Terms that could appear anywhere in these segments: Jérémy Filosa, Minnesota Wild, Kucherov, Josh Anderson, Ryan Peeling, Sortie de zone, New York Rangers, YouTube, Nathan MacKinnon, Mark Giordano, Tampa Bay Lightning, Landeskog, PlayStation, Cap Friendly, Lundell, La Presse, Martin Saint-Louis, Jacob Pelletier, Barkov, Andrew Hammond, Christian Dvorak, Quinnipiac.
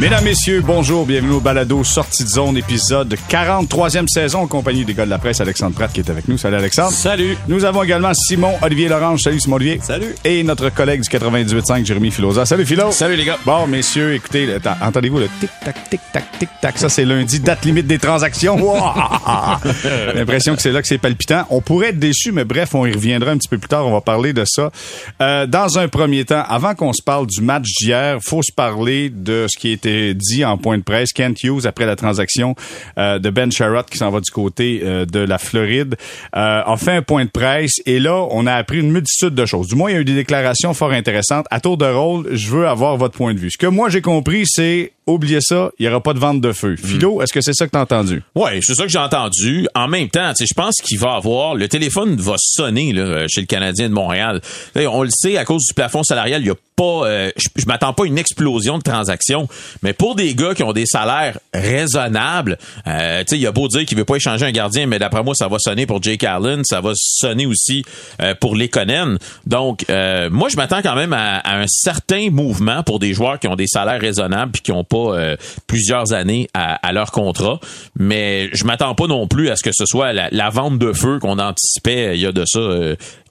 Mesdames, messieurs, bonjour, bienvenue au balado Sortie de zone, épisode 43e saison, en compagnie des gars de la presse, Alexandre Pratt qui est avec nous. Salut Alexandre. Salut. Nous avons également Simon Olivier Lorange. Salut Simon Olivier. Salut. Et notre collègue du 98.5, Jérémy Filosa. Salut Philo. Salut les gars. Bon, messieurs, écoutez, entendez-vous le tic-tac, tic-tac, tic-tac. Ça, c'est lundi, date limite des transactions. J'ai l'impression que c'est là que c'est palpitant. On pourrait être déçus, mais bref, on y reviendra un petit peu plus tard. On va parler de ça. Dans un premier temps, avant qu'on se parle du match d'hier, faut se parler de ce qui a été dit en point de presse. Kent Hughes, après la transaction de Ben Sherrod qui s'en va du côté de la Floride, a fait un point de presse et là, on a appris une multitude de choses. Du moins, il y a eu des déclarations fort intéressantes. À tour de rôle, je veux avoir votre point de vue. Ce que moi, j'ai compris, c'est oubliez ça, il n'y aura pas de vente de feu. Philo, est-ce que c'est ça que t'as entendu? Oui, c'est ça que j'ai entendu. En même temps, je pense qu'il va avoir... Le téléphone va sonner là, chez le Canadien de Montréal. On le sait, à cause du plafond salarial, il n'y a pas... je m'attends pas à une explosion de transactions. Mais pour des gars qui ont des salaires raisonnables, il a beau dire qu'il veut pas échanger un gardien, mais d'après moi, ça va sonner pour Jake Allen, ça va sonner aussi pour Lekonen. Donc, moi, je m'attends quand même à un certain mouvement pour des joueurs qui ont des salaires raisonnables puis qui n'ont pas plusieurs années à leur contrat. Mais je m'attends pas non plus à ce que ce soit la vente de feu qu'on anticipait il y a de ça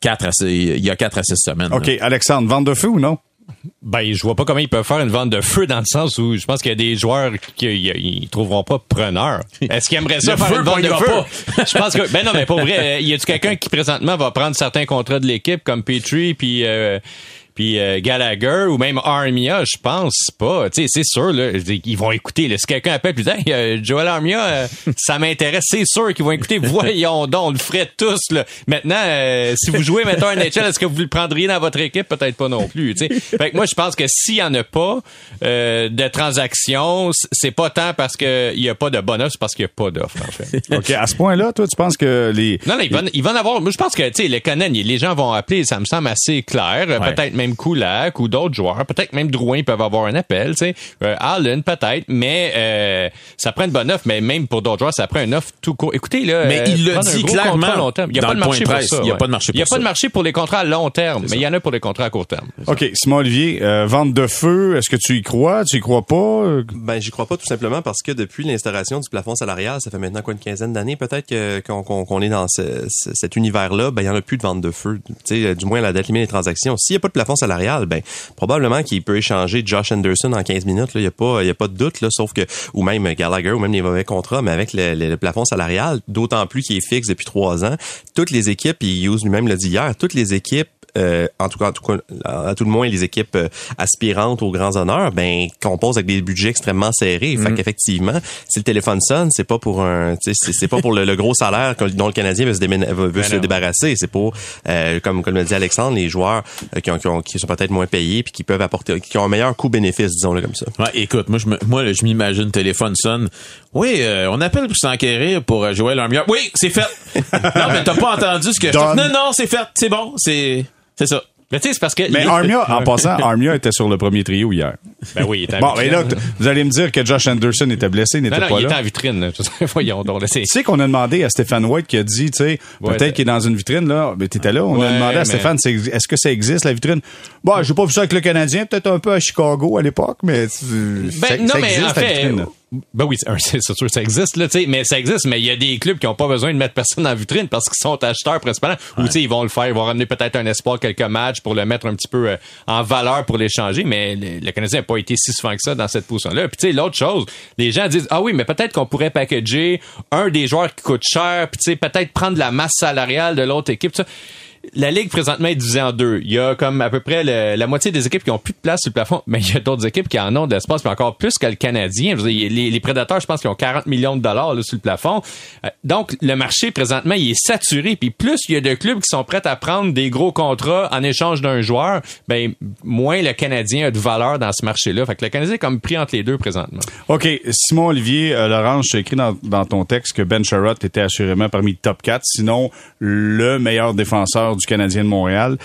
4 à 6 semaines. OK, là. Alexandre, vente de feu ou non? Ben, je vois pas comment ils peuvent faire une vente de feu dans le sens où je pense qu'il y a des joueurs qui ils trouveront pas preneur. Est-ce qu'ils aimeraient ça faire une vente de feu? Je pense que, ben non, mais pour vrai, y a-tu quelqu'un qui présentement va prendre certains contrats de l'équipe comme Petry puis Gallagher ou même Armia, je pense pas. Tu sais, c'est sûr, là, ils vont écouter. Là, si quelqu'un appelle, puis dit Joel Armia, ça m'intéresse, c'est sûr qu'ils vont écouter. Voyons donc, on le ferait tous. Là. Maintenant, si vous jouez maintenant un NHL, est-ce que vous le prendriez dans votre équipe? Peut-être pas non plus. Tu sais. Fait que moi, je pense que s'il y en a pas de transactions, c'est pas tant parce qu'il y a pas de bonne offre, c'est parce qu'il y a pas d'offre, en fait. OK, à ce point-là, toi, tu penses que les... Non, ils vont en avoir... Moi, je pense que, tu sais, les gens vont appeler, ça me semble assez clair. Ouais. Peut-être même Koulak ou d'autres joueurs, peut-être même Drouin peuvent avoir un appel, tu sais, Allen peut-être, mais ça prend une bonne offre, mais même pour d'autres joueurs, ça prend une offre tout court. Écoutez là, mais il le dit clairement, il y a pas de marché pour ça. Il y a pas de marché pour ça. Il y a pas de marché pour les contrats à long terme, mais il y en a pour les contrats à court terme. OK, Simon Olivier, vente de feu, est-ce que tu y crois? Tu y crois pas? Ben j'y crois pas tout simplement parce que depuis l'instauration du plafond salarial, ça fait maintenant quoi, une quinzaine d'années peut-être qu'on est dans cet univers-là, ben il y en a plus de vente de feu, tu sais, du moins à la date limite des transactions. S'il y a pas de plafond salarial, ben probablement qu'il peut échanger Josh Anderson en 15 minutes, là, il y a pas de doute là, sauf que ou même Gallagher ou même les mauvais contrats, mais avec le plafond salarial, d'autant plus qu'il est fixe depuis 3 ans, toutes les équipes, puis Hughes lui-même l'a dit hier, toutes les équipes en tout cas, à tout le moins les équipes aspirantes aux grands honneurs, ben composent avec des budgets extrêmement serrés. Fait qu'effectivement, si le téléphone sonne, c'est pas pour le gros salaire dont le Canadien veut se débarrasser. C'est pour comme le dit Alexandre, les joueurs qui sont peut-être moins payés puis qui peuvent apporter, qui ont un meilleur coût-bénéfice, disons-le comme ça. Ouais, écoute, moi, je m'imagine téléphone sonne. Oui, on appelle pour s'enquérir pour Joël Armia. Oui, c'est fait. Non, mais t'as pas entendu ce que. Non, c'est fait. C'est bon, c'est ça. Mais tu sais, c'est parce que... Mais Armia, en passant, Armia était sur le premier trio hier. Ben oui, il était à bon, vitrine. Bon, mais là, vous allez me dire que Josh Anderson était blessé, n'était pas là. Non, il était en vitrine, là. Voyons donc. Tu sais qu'on a demandé à Stéphane White qui a dit, tu sais, ouais, peut-être qu'il est dans une vitrine, là. Mais t'étais là, on a demandé à Stéphane, est-ce que ça existe, la vitrine? Bon, j'ai pas vu ça avec le Canadien, peut-être un peu à Chicago à l'époque, mais ça existe, la vitrine, là. Ben oui, c'est sûr, ça existe, là, tu sais, mais ça existe, mais il y a des clubs qui n'ont pas besoin de mettre personne en vitrine parce qu'ils sont acheteurs principalement, ou tu sais, ils vont le faire, ils vont ramener peut-être un espoir quelques matchs pour le mettre un petit peu en valeur pour l'échanger, mais le Canadien n'a pas été si souvent que ça dans cette position-là. Puis tu sais, l'autre chose, les gens disent, ah oui, mais peut-être qu'on pourrait packager un des joueurs qui coûte cher, puis tu sais, peut-être prendre la masse salariale de l'autre équipe, ça. La Ligue, présentement, est divisée en deux. Il y a comme à peu près la moitié des équipes qui ont plus de place sur le plafond, mais il y a d'autres équipes qui en ont de l'espace, puis encore plus que le Canadien. Je veux dire, les Prédateurs, je pense qu'ils ont $40 millions là, sur le plafond. Donc, le marché, présentement, il est saturé. Puis plus il y a de clubs qui sont prêts à prendre des gros contrats en échange d'un joueur, ben moins le Canadien a de valeur dans ce marché-là. Fait que le Canadien est comme pris entre les deux, présentement. OK. Simon Olivier Lorange, tu as écrit dans ton texte que Ben Sherrod était assurément parmi le top 4, sinon le meilleur défenseur du Canadien de Montréal.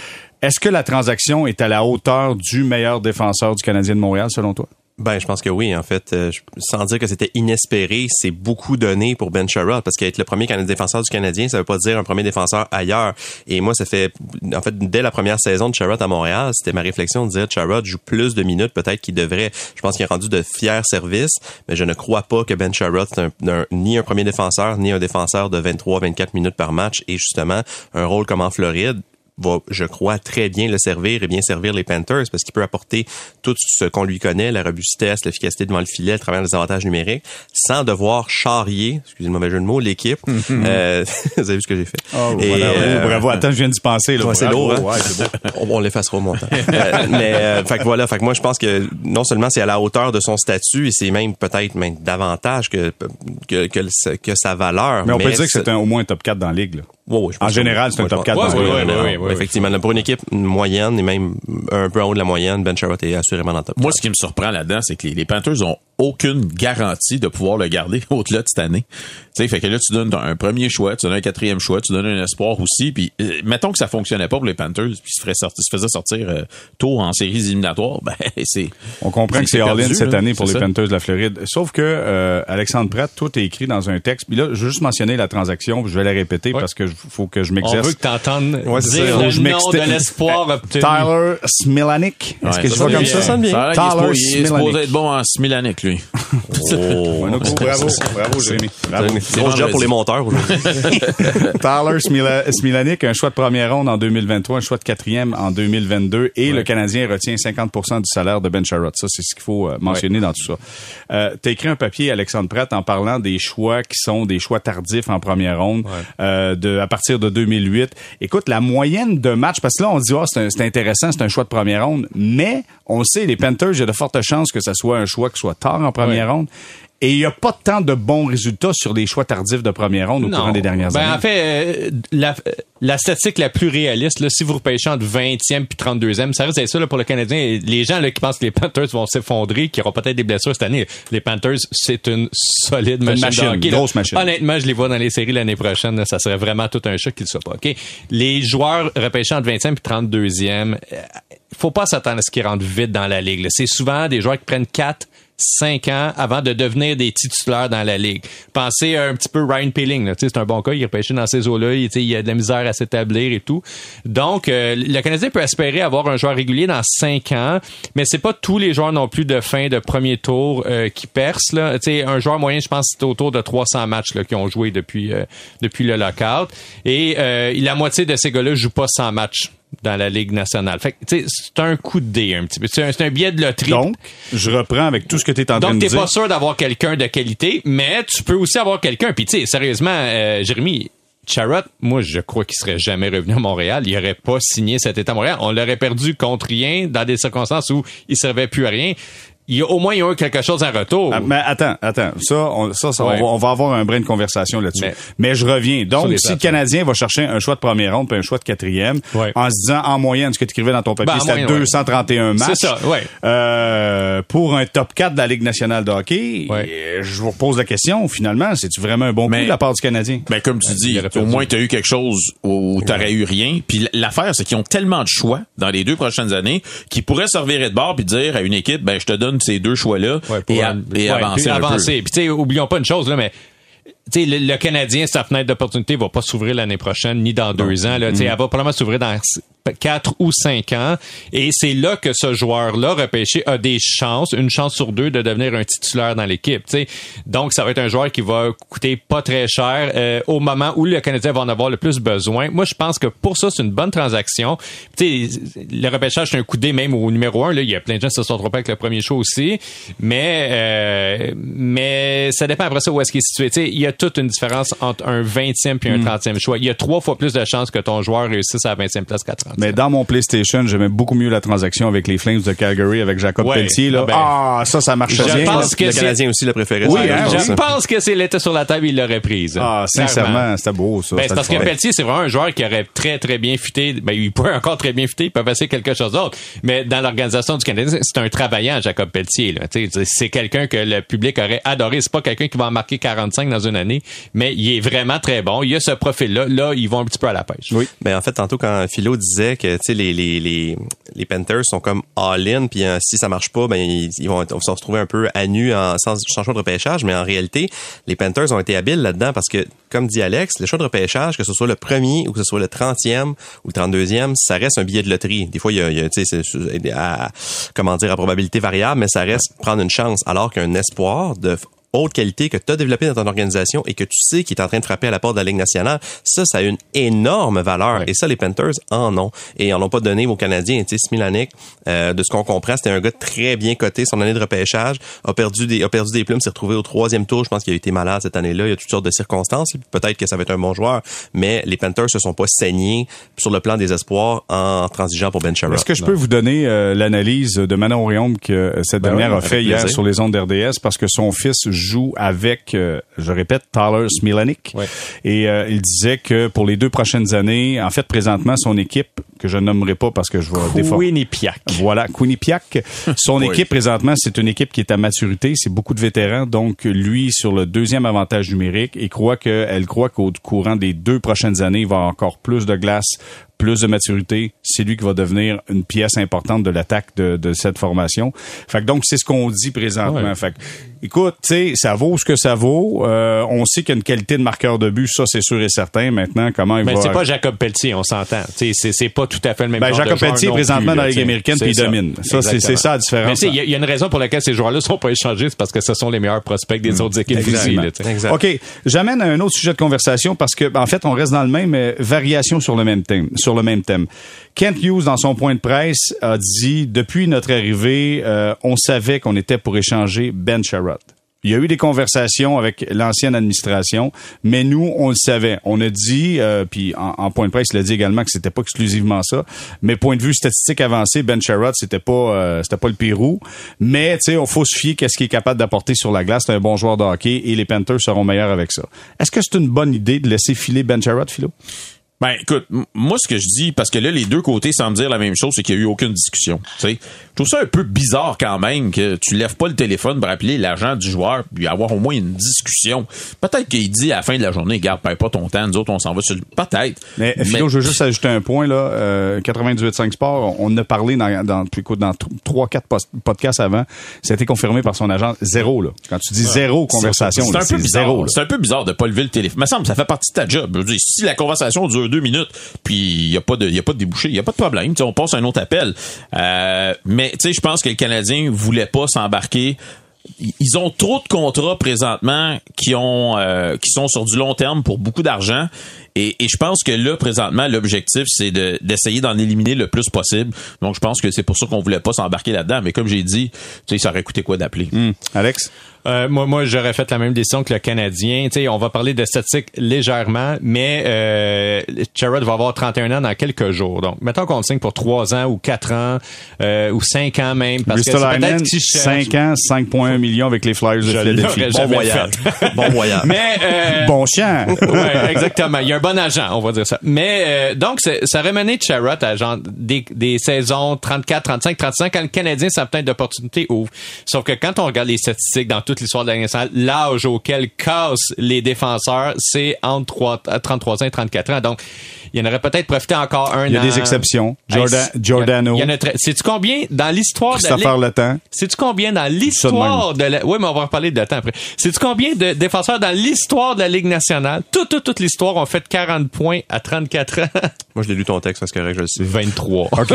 Est-ce que la transaction est à la hauteur du meilleur défenseur du Canadien de Montréal, selon toi? Ben, je pense que oui, en fait. Sans dire que c'était inespéré, c'est beaucoup donné pour Ben Sherrod, parce qu'être le premier défenseur du Canadien, ça veut pas dire un premier défenseur ailleurs. Et moi, ça fait, en fait, dès la première saison de Sherrod à Montréal, c'était ma réflexion de dire, Sherrod joue plus de minutes, peut-être qu'il devrait. Je pense qu'il a rendu de fiers services, mais je ne crois pas que Ben Sherrod est ni un premier défenseur, ni un défenseur de 23-24 minutes par match. Et justement, un rôle comme en Floride va, je crois, très bien le servir et bien servir les Panthers, parce qu'il peut apporter tout ce qu'on lui connaît, la robustesse, l'efficacité devant le filet, le travail des avantages numériques, sans devoir charrier, excusez le mauvais jeu de mots, l'équipe. Vous avez vu ce que j'ai fait. Oh, et, voilà, bravo, attends, je viens d'y penser. Là, ouais, c'est lourd, hein? Ouais, c'est beau. On l'effacera au montant. Fait que voilà, fait que moi, je pense que non seulement c'est à la hauteur de son statut, et c'est même peut-être même davantage que sa valeur. Mais on peut dire que c'est au moins un top 4 dans la Ligue, là. Wow, en général, c'est un top 4. Oui, effectivement. Pour une équipe moyenne et même un peu en haut de la moyenne, Ben Sherrod est assurément dans le top 4. Moi, ce qui me surprend là-dedans, c'est que les Panthers ont aucune garantie de pouvoir le garder au-delà de cette année. Tu sais, fait que là, tu donnes un premier choix, tu donnes un quatrième choix, tu donnes un espoir aussi, puis mettons que ça fonctionnait pas pour les Panthers, puis se faisait sortir tôt en séries éliminatoires, ben c'est... On comprend que c'est all-in cette année pour les Panthers de la Floride. Sauf que Alexandre Pratt, tout est écrit dans un texte, puis là, je vais juste mentionner la transaction, puis je vais la répéter parce que faut que je m'exerce. On veut que t'entendes dire le nom de l'espoir obtenu. Tyler Smilanic. Est-ce que je vois comme ça? Ça sonne bien. Tyler Smilanic. Il est être bon en Smilanic, lui. Oh. Bravo, Jérémy. Gros job pour les monteurs aujourd'hui. Tyler Smilanic, un choix de première ronde en 2023, un choix de quatrième en 2022, et le Canadien retient 50% du salaire de Ben Sherrod. Ça, c'est ce qu'il faut mentionner dans tout ça. T'as écrit un papier, Alexandre Pratt, en parlant des choix qui sont des choix tardifs en première ronde, à partir de 2008. Écoute, la moyenne de match, parce que là, on dit, c'est intéressant, c'est un choix de première ronde, mais on le sait, les Panthers, il y a de fortes chances que ça soit un choix qui soit tard en première ronde. Et il n'y a pas tant de bons résultats sur les choix tardifs de première ronde au courant des dernières années. En fait, la statistique la plus réaliste, là, si vous repêchez entre 20e puis 32e, ça reste ça là, pour le Canadien. Les gens là, qui pensent que les Panthers vont s'effondrer, qui auront peut-être des blessures cette année, les Panthers, c'est une solide machine de hockey, grosse machine. Honnêtement, je les vois dans les séries l'année prochaine. Là, ça serait vraiment tout un choc qu'ils ne soient pas. Okay? Les joueurs repêchés entre 20e puis 32e, faut pas s'attendre à ce qu'ils rentrent vite dans la Ligue. Là. C'est souvent des joueurs qui prennent 4-5 ans avant de devenir des titulaires dans la Ligue. Pensez un petit peu Ryan Peeling, là, c'est un bon cas, il est repêché dans ces eaux-là, il a de la misère à s'établir et tout. Donc, le Canadien peut espérer avoir un joueur régulier dans 5 ans, mais c'est pas tous les joueurs non plus de fin de premier tour qui percent. Là. Un joueur moyen, je pense, c'est autour de 300 matchs là, qui ont joué depuis le lockout. Et la moitié de ces gars-là jouent pas 100 matchs dans la Ligue nationale. Fait que, c'est un coup de dé, un petit peu. C'est un billet de loterie. Donc, je reprends avec tout ce que tu es en train de dire. Donc, tu n'es pas sûr d'avoir quelqu'un de qualité, mais tu peux aussi avoir quelqu'un. Puis, sérieusement, Jérémy, Sherrod, moi, je crois qu'il serait jamais revenu à Montréal. Il aurait pas signé cet état à Montréal. On l'aurait perdu contre rien dans des circonstances où il servait plus à rien. Il y a eu quelque chose en retour. Ah, mais attends. On va avoir un brin de conversation là-dessus. Mais je reviens. Donc, si le Canadien va chercher un choix de première ronde puis un choix de quatrième, en se disant, en moyenne, ce que tu écrivais dans ton papier, c'était 231 matchs. C'est ça, pour un top 4 de la Ligue nationale de hockey, je vous repose la question, finalement, c'est-tu vraiment un bon coup de la part du Canadien? Ben, comme tu dis, au moins, t'as eu quelque chose où t'aurais eu rien. Puis l'affaire, c'est qu'ils ont tellement de choix dans les 2 prochaines années qu'ils pourraient se revirer de bord puis dire à une équipe, ben, je te donne ces 2 choix-là et avancer. Puis, oublions pas une chose, là, mais le Canadien, sa fenêtre d'opportunité va pas s'ouvrir l'année prochaine, ni dans 2 ans. Là, elle va probablement s'ouvrir dans 4 ou 5 ans. Et c'est là que ce joueur-là, repêché, a des chances, une chance sur 2, de devenir un titulaire dans l'équipe. T'sais. Donc, ça va être un joueur qui va coûter pas très cher au moment où le Canadien va en avoir le plus besoin. Moi, je pense que pour ça, c'est une bonne transaction. T'sais, le repêchage, c'est un coup de dé même au numéro 1. Là, il y a plein de gens qui se sont trompés avec le premier choix aussi. Mais ça dépend après ça où est-ce qu'il est situé. T'sais, il y a toute une différence entre un 20e et un 30e choix. Il y a 3 fois plus de chances que ton joueur réussisse à la 20e place qu'à 30e. Mais dans mon PlayStation, j'aimais beaucoup mieux la transaction avec les Flames de Calgary, avec Jacob Pelletier. Là. Ça marchait bien. Je pense que le Canadien aussi le préférait. Oui, je pense que s'il était sur la table, il l'aurait prise. Ah, sincèrement, c'était beau, ça. Ben, c'est parce que Pelletier, c'est vraiment un joueur qui aurait très, très bien futé. Ben, il pourrait encore très bien futer. Il peut passer quelque chose d'autre. Mais dans l'organisation du Canadien, c'est un travaillant, Jacob Pelletier. Là. C'est quelqu'un que le public aurait adoré. C'est pas quelqu'un qui va en marquer 45 dans une année, mais il est vraiment très bon. Il a ce profil-là. Là, ils vont un petit peu à la pêche. Oui. Mais en fait, tantôt, quand Philo disait disait que les Panthers sont comme all-in, puis si ça marche pas, ben ils vont se retrouver un peu à nu sans choix de repêchage. Mais en réalité, les Panthers ont été habiles là-dedans parce que, comme dit Alex, le choix de repêchage, que ce soit le premier ou que ce soit le 30e ou le 32e, ça reste un billet de loterie. Des fois, il y a c'est à probabilité variable, mais ça reste prendre une chance, alors qu'un espoir de haute qualité que tu as développé dans ton organisation et que tu sais qu'il est en train de frapper à la porte de la Ligue nationale, ça a une énorme valeur. Ouais. Et ça, les Panthers en ont. Et ils en ont pas donné aux Canadiens. Tu sais, Smilanic, de ce qu'on comprend, c'était un gars très bien coté. Son année de repêchage a perdu des plumes, s'est retrouvé au 3e tour. Je pense qu'il a été malade cette année-là. Il y a toutes sortes de circonstances. Peut-être que ça va être un bon joueur, mais les Panthers se sont pas saignés sur le plan des espoirs en transigeant pour Ben Sherrod. Est-ce que je peux vous donner l'analyse de Manon Réaume que cette dernière a fait hier sur les ondes d'RDS, parce que son fils joue avec, je répète, Tyler Smilanic. Ouais. Et il disait que pour les 2 prochaines années, en fait, présentement, son équipe, que je nommerai pas parce que je vais déformer. Quinnipiac. Voilà, Quinnipiac. Son équipe, présentement, c'est une équipe qui est à maturité. C'est beaucoup de vétérans. Donc, lui, sur le 2e avantage numérique, elle croit qu'au courant des 2 prochaines années, il va avoir encore plus de glace, plus de maturité. C'est lui qui va devenir une pièce importante de l'attaque de cette formation. Fait que donc, c'est ce qu'on dit présentement. Ouais. Fait que, écoute, tu sais, ça vaut ce que ça vaut. On sait qu'il y a une qualité de marqueur de but, ça, c'est sûr et certain. Maintenant, comment il va... Mais c'est pas Jacob Pelletier, on s'entend. Tu sais, c'est pas tout à fait le même genre de joueur. Jacob Pelletier est présentement dans la Ligue américaine, puis il domine. Ça, c'est ça la différence. Mais tu sais, il y a une raison pour laquelle ces joueurs-là sont pas échangés, c'est parce que ce sont les meilleurs prospects des autres équipes d'ici. OK, j'amène à un autre sujet de conversation parce que, en fait, on reste dans le même, variation sur le même thème. Kent Hughes, dans son point de presse, a dit « Depuis notre arrivée, on savait qu'on était pour échanger Ben Sherrod. Il y a eu des conversations avec l'ancienne administration, mais nous, on le savait. On a dit, puis en point de presse, il a dit également que c'était pas exclusivement ça, mais point de vue statistique avancé, Ben Sherrod, c'était pas le Pirou. Mais, tu sais, il faut se fier qu'est-ce qu'il est capable d'apporter sur la glace. C'est un bon joueur de hockey et les Panthers seront meilleurs avec ça. Est-ce que c'est une bonne idée de laisser filer Ben Sherrod, Philo? Ben, écoute, moi, ce que je dis, parce que là, les 2 côtés semblent dire la même chose, c'est qu'il n'y a eu aucune discussion. Tu sais, je trouve ça un peu bizarre quand même que tu lèves pas le téléphone pour appeler l'agent du joueur puis avoir au moins une discussion. Peut-être qu'il dit à la fin de la journée, garde, perds pas ton temps, nous autres, on s'en va sur le... Peut-être. Mais Philo, je veux juste ajouter un point, là. 98.5 Sports, on a parlé dans 3-4 podcasts avant. Ça a été confirmé par son agent. 0, là. Quand tu dis 0 conversation, c'est bizarre, 0. Là. C'est un peu bizarre de pas lever le téléphone. Mais ça fait partie de ta job. Je veux dire, si la conversation dure 2 minutes, puis il y a pas de débouché, il y a pas de problème, tu sais, on passe à un autre appel. Mais tu sais, je pense que le Canadien voulait pas s'embarquer. Ils ont trop de contrats présentement qui sont sur du long terme pour beaucoup d'argent. Et je pense que là, présentement, l'objectif, c'est d'essayer d'en éliminer le plus possible. Donc, je pense que c'est pour ça qu'on voulait pas s'embarquer là-dedans. Mais comme j'ai dit, tu sais, ça aurait coûté quoi d'appeler? Alex? Moi, j'aurais fait la même décision que le Canadien. Tu sais, on va parler de statistiques légèrement, mais Sherrod va avoir 31 ans dans quelques jours. Donc, mettons qu'on le signe pour 3 ans ou 4 ans ou 5 ans même. Parce Bristol que Island, peut-être 5 ans, 5,1 millions avec les Flyers de Philadelphie. Bon voyage. Bon voyage. Mais, bon chien. Ouais, exactement. Il y a un bon agent, on va dire ça. Mais donc, ça aurait mené Sherrod à genre des saisons 34, 35, 35 quand le Canadien, ça a peut-être d'opportunités ouvre. Sauf que quand on regarde les statistiques dans toute l'histoire de la Ligue nationale, l'âge auquel cassent les défenseurs, c'est entre 33 ans et 34 ans. Donc, il y en aurait peut-être profité encore un an. Il y a des exceptions. Giordano. Sais-tu combien dans l'histoire de la Ligue... Le temps. Sais-tu combien dans l'histoire de la... Oui, mais on va reparler de temps après. Sais-tu combien de défenseurs dans l'histoire de la Ligue nationale, toute l'histoire, ont fait 40 points à 34 ans? Moi, je l'ai lu ton texte, c'est correct, je le sais. 23. OK.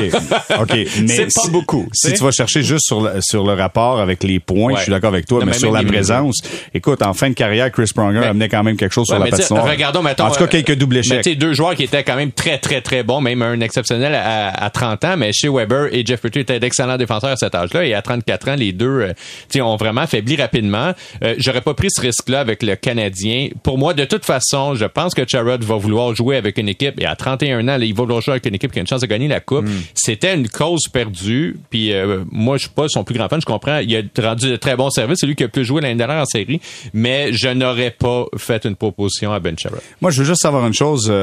Mais c'est pas beaucoup. Si tu vas chercher juste sur le rapport avec les points, ouais. Je suis d'accord avec toi, mais sur la présence. Écoute, en fin de carrière, Chris Pronger amenait quand même quelque chose sur la patinoire. Regardons, mettons, en tout cas, quelques doubles échecs. Tu sais, 2 joueurs qui étaient quand même très, très, très bons, même un exceptionnel à 30 ans, mais Shea Weber et Jeff Petry étaient d'excellents défenseurs à cet âge-là, et à 34 ans, les 2, tu sais, ont vraiment faibli rapidement. J'aurais pas pris ce risque-là avec le Canadien. Pour moi, de toute façon, je pense que Sherrod va vouloir jouer avec une équipe, et à 31 ans, là, il va vouloir jouer avec une équipe qui a une chance de gagner la Coupe. C'était une cause perdue, puis moi, je suis pas son plus grand fan, je comprends. Il a rendu de très bons services, c'est lui qui a plus joué l'année dernière en série, mais je n'aurais pas fait une proposition à Ben Sherrod. Moi, je veux juste savoir une chose.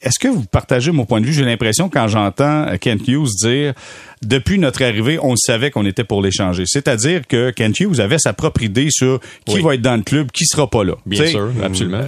Est-ce que vous partagez mon point de vue? J'ai l'impression, quand j'entends Kent Hughes dire « Depuis notre arrivée, on savait qu'on était pour l'échanger ». C'est-à-dire que Kent Hughes avait sa propre idée sur qui va être dans le club, qui sera pas là. Bien sûr, absolument.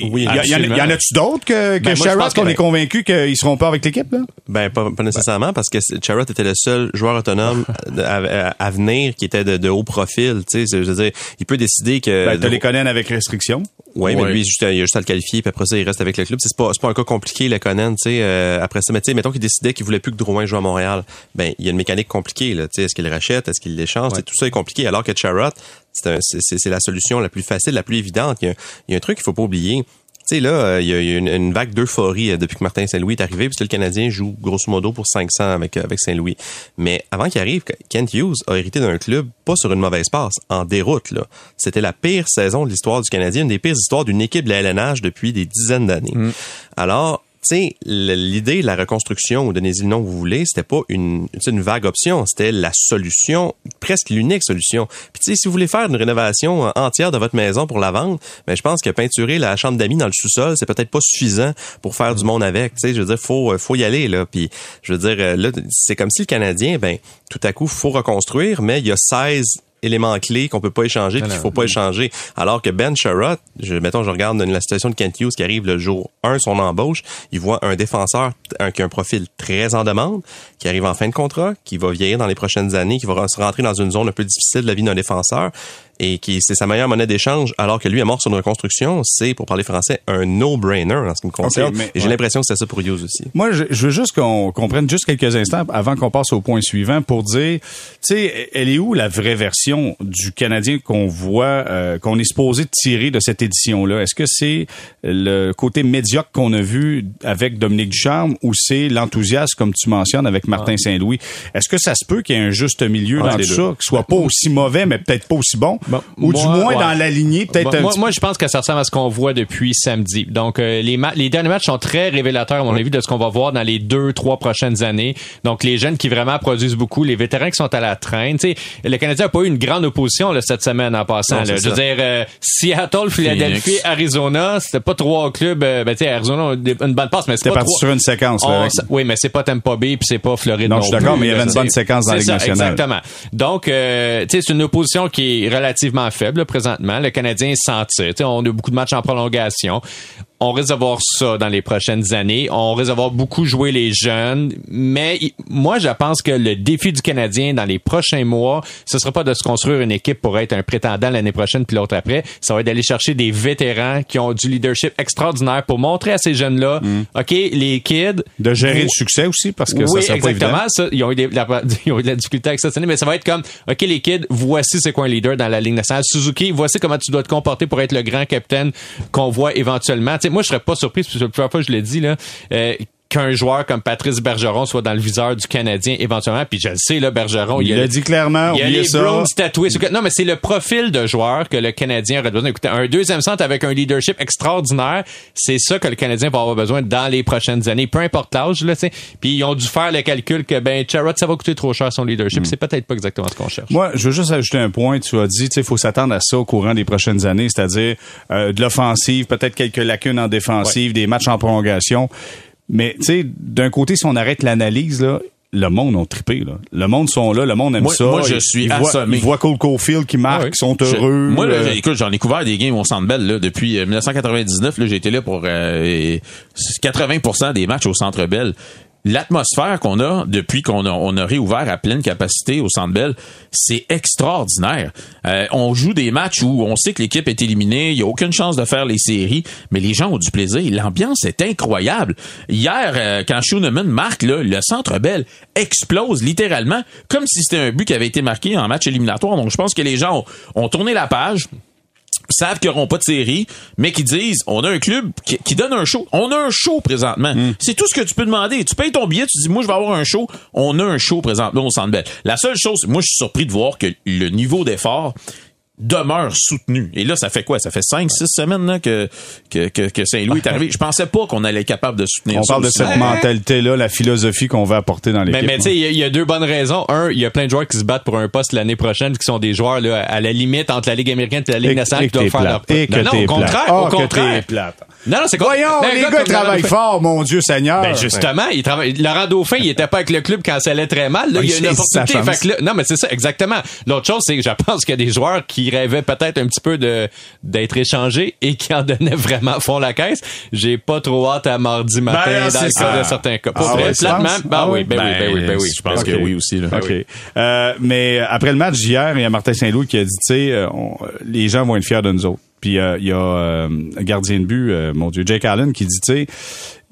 Il y en a-tu d'autres que Sherrod, parce qu'on est convaincu qu'ils seront pas avec l'équipe, là? Ben, pas nécessairement, parce que Sherrod était le seul joueur autonome à venir qui était de haut profil, tu sais. Je veux dire, il peut décider que... Ben, t'as les Conan avec restriction. Oui, mais lui, il a juste à le qualifier, puis après ça, il reste avec le club. C'est pas un cas compliqué, les Conan, tu sais. Après ça, mais tu sais, mettons qu'il décidait qu'il voulait plus que Drouin joue à Montréal. Ben, il y a une mécanique compliquée, là. Tu sais, est-ce qu'il le rachète? Est-ce qu'il l'échange? Ouais. Tout ça est compliqué. Alors que Sherrod, c'est la solution la plus facile, la plus évidente. Il y a un truc qu'il faut pas oublier. Tu sais, là, il y a une vague d'euphorie depuis que Martin Saint-Louis est arrivé, puisque le Canadien joue grosso modo pour 500 avec Saint-Louis. Mais avant qu'il arrive, Kent Hughes a hérité d'un club pas sur une mauvaise passe, en déroute, là. C'était la pire saison de l'histoire du Canadien, une des pires histoires d'une équipe de la LNH depuis des dizaines d'années. Mm. Alors, tu sais, l'idée de la reconstruction, ou donnez-y le nom que vous voulez, c'était pas une vague option, c'était la solution, presque l'unique solution. Puis tu sais, si vous voulez faire une rénovation entière de votre maison pour la vendre, ben je pense que peinturer la chambre d'amis dans le sous-sol, c'est peut-être pas suffisant pour faire du monde avec, tu sais, je veux dire, faut y aller là, puis je veux dire là, c'est comme si le Canadien, ben tout à coup faut reconstruire, mais il y a 16 éléments clés qu'on peut pas échanger, puis qu'il faut pas échanger. Alors que Ben Sherrod, je regarde la situation de Kent Hughes qui arrive le jour 1, son embauche, il voit un défenseur qui a un profil très en demande, qui arrive en fin de contrat, qui va vieillir dans les prochaines années, qui va se rentrer dans une zone un peu difficile de la vie d'un défenseur, et qui c'est sa meilleure monnaie d'échange, alors que lui est mort sur une reconstruction. C'est, pour parler français, un no-brainer en ce qui me concerne. Okay, et j'ai l'impression que c'est ça pour Hughes aussi. Moi, je veux juste qu'on prenne juste quelques instants avant qu'on passe au point suivant pour dire, tu sais, elle est où la vraie version du Canadien qu'on voit, qu'on est supposé tirer de cette édition-là? Est-ce que c'est le côté médiocre qu'on a vu avec Dominique Ducharme, ou c'est l'enthousiasme, comme tu mentionnes, avec Martin Saint-Louis? Est-ce que ça se peut qu'il y ait un juste milieu dans tout ça, qui soit pas aussi mauvais, mais peut-être pas aussi bon? Bon, ou moi, du moins dans la lignée peut-être moi je pense que ça ressemble à ce qu'on voit depuis samedi. Donc les derniers matchs sont très révélateurs à mon avis de ce qu'on va voir dans les 2-3 prochaines années. Donc les jeunes qui vraiment produisent beaucoup, les vétérans qui sont à la traîne, tu sais, le Canadien a pas eu une grande opposition là, cette semaine en passant. Je veux dire Seattle, Philadelphie, Arizona, c'était pas trois clubs, tu sais Arizona une bonne passe mais c'est pas parti sur une séquence là, oui, mais c'est pas Tampa Bay puis c'est pas Floride non plus. Je suis d'accord, mais il y avait une bonne séquence dans la Ligue nationale. Exactement. Donc tu sais, c'est une opposition qui est relativement faible présentement. Le Canadien s'en tire. T'sais, on a beaucoup de matchs en prolongation. On risque d'avoir ça dans les prochaines années. On risque d'avoir beaucoup joué les jeunes. Mais moi, je pense que le défi du Canadien dans les prochains mois, ce sera pas de se construire une équipe pour être un prétendant l'année prochaine puis l'autre après. Ça va être d'aller chercher des vétérans qui ont du leadership extraordinaire pour montrer à ces jeunes-là, OK, les kids... De gérer le succès aussi, parce que ça sera pas évident. Exactement. Ils ont eu de la difficulté avec ça cette année, mais ça va être comme, OK, les kids, voici c'est quoi un leader dans la Ligue nationale. Suzuki, voici comment tu dois te comporter pour être le grand capitaine qu'on voit éventuellement. T'sais, moi, je serais pas surpris, parce que la première fois, je l'ai dit, là, qu'un joueur comme Patrice Bergeron soit dans le viseur du Canadien éventuellement, puis je le sais, là, Bergeron... Il l'a dit clairement, il y a les Browns tatoués. Non, mais c'est le profil de joueur que le Canadien aurait besoin. Écoutez, un deuxième centre avec un leadership extraordinaire, c'est ça que le Canadien va avoir besoin dans les prochaines années, peu importe l'âge, là, tu sais. Puis ils ont dû faire le calcul que, ben, Sherrod, ça va coûter trop cher son leadership. C'est peut-être pas exactement ce qu'on cherche. Moi, je veux juste ajouter un point. Tu as dit, tu sais, il faut s'attendre à ça au courant des prochaines années, c'est-à-dire de l'offensive, peut-être quelques lacunes en défensive, des matchs en prolongation. Mais tu sais, d'un côté, si on arrête l'analyse, là, le monde ont trippé, là. Le monde sont là, le monde aime ça. Moi, je suis assommé. Ils voient Cole Caufield qui marque, qui sont heureux. Moi, là, écoute, j'en ai couvert des games au Centre Bell, là, depuis 1999. Là, j'ai été là pour 80% des matchs au Centre Bell. L'atmosphère qu'on a depuis qu'on a réouvert à pleine capacité au Centre Bell, c'est extraordinaire. On joue des matchs où on sait que l'équipe est éliminée, il n'y a aucune chance de faire les séries, mais les gens ont du plaisir. L'ambiance est incroyable. Hier, quand Schoeneman marque, là, le Centre Bell explose littéralement, comme si c'était un but qui avait été marqué en match éliminatoire. Donc, je pense que les gens ont tourné la page, savent qu'ils n'auront pas de série, mais qui disent, on a un club qui donne un show. On a un show présentement. C'est tout ce que tu peux demander. Tu payes ton billet, tu dis, moi, je vais avoir un show. On a un show présentement au Centre Bell. La seule chose, moi, je suis surpris de voir que le niveau d'effort demeure soutenu. Et là, ça fait quoi? Ça fait 5-6 semaines là, que Saint-Louis est arrivé. Je pensais pas qu'on allait être capable de soutenir. On parle de cette mentalité-là, la philosophie qu'on va apporter dans l'équipe. Mais tu sais, il y a deux bonnes raisons. Un, il y a plein de joueurs qui se battent pour un poste l'année prochaine qui sont des joueurs là à la limite entre la Ligue américaine et la Ligue nationale qui doivent faire leur poste. Non, au contraire. Au contraire. Non, c'est quoi? Voyons, les gars travaillent fort, mon Dieu Seigneur. Ben justement, ils travaillent. Laurent Dauphin, il était pas avec le club quand ça allait très mal. Là, il y a une opportunité. Non, mais c'est ça, exactement. L'autre chose, c'est que je pense qu'il y a des joueurs qui qui rêvait peut-être un petit peu d'être échangé et qui en donnait vraiment fond la caisse. J'ai pas trop hâte à mardi matin dans le cas de certains cas. Pour vrai, platement, oui. Je pense que oui aussi. Là. Okay. Mais après le match d'hier, il y a Martin Saint-Louis qui a dit, tu sais, les gens vont être fiers de nous autres. Puis il y a un gardien de but, mon Dieu, Jake Allen, qui dit, tu sais,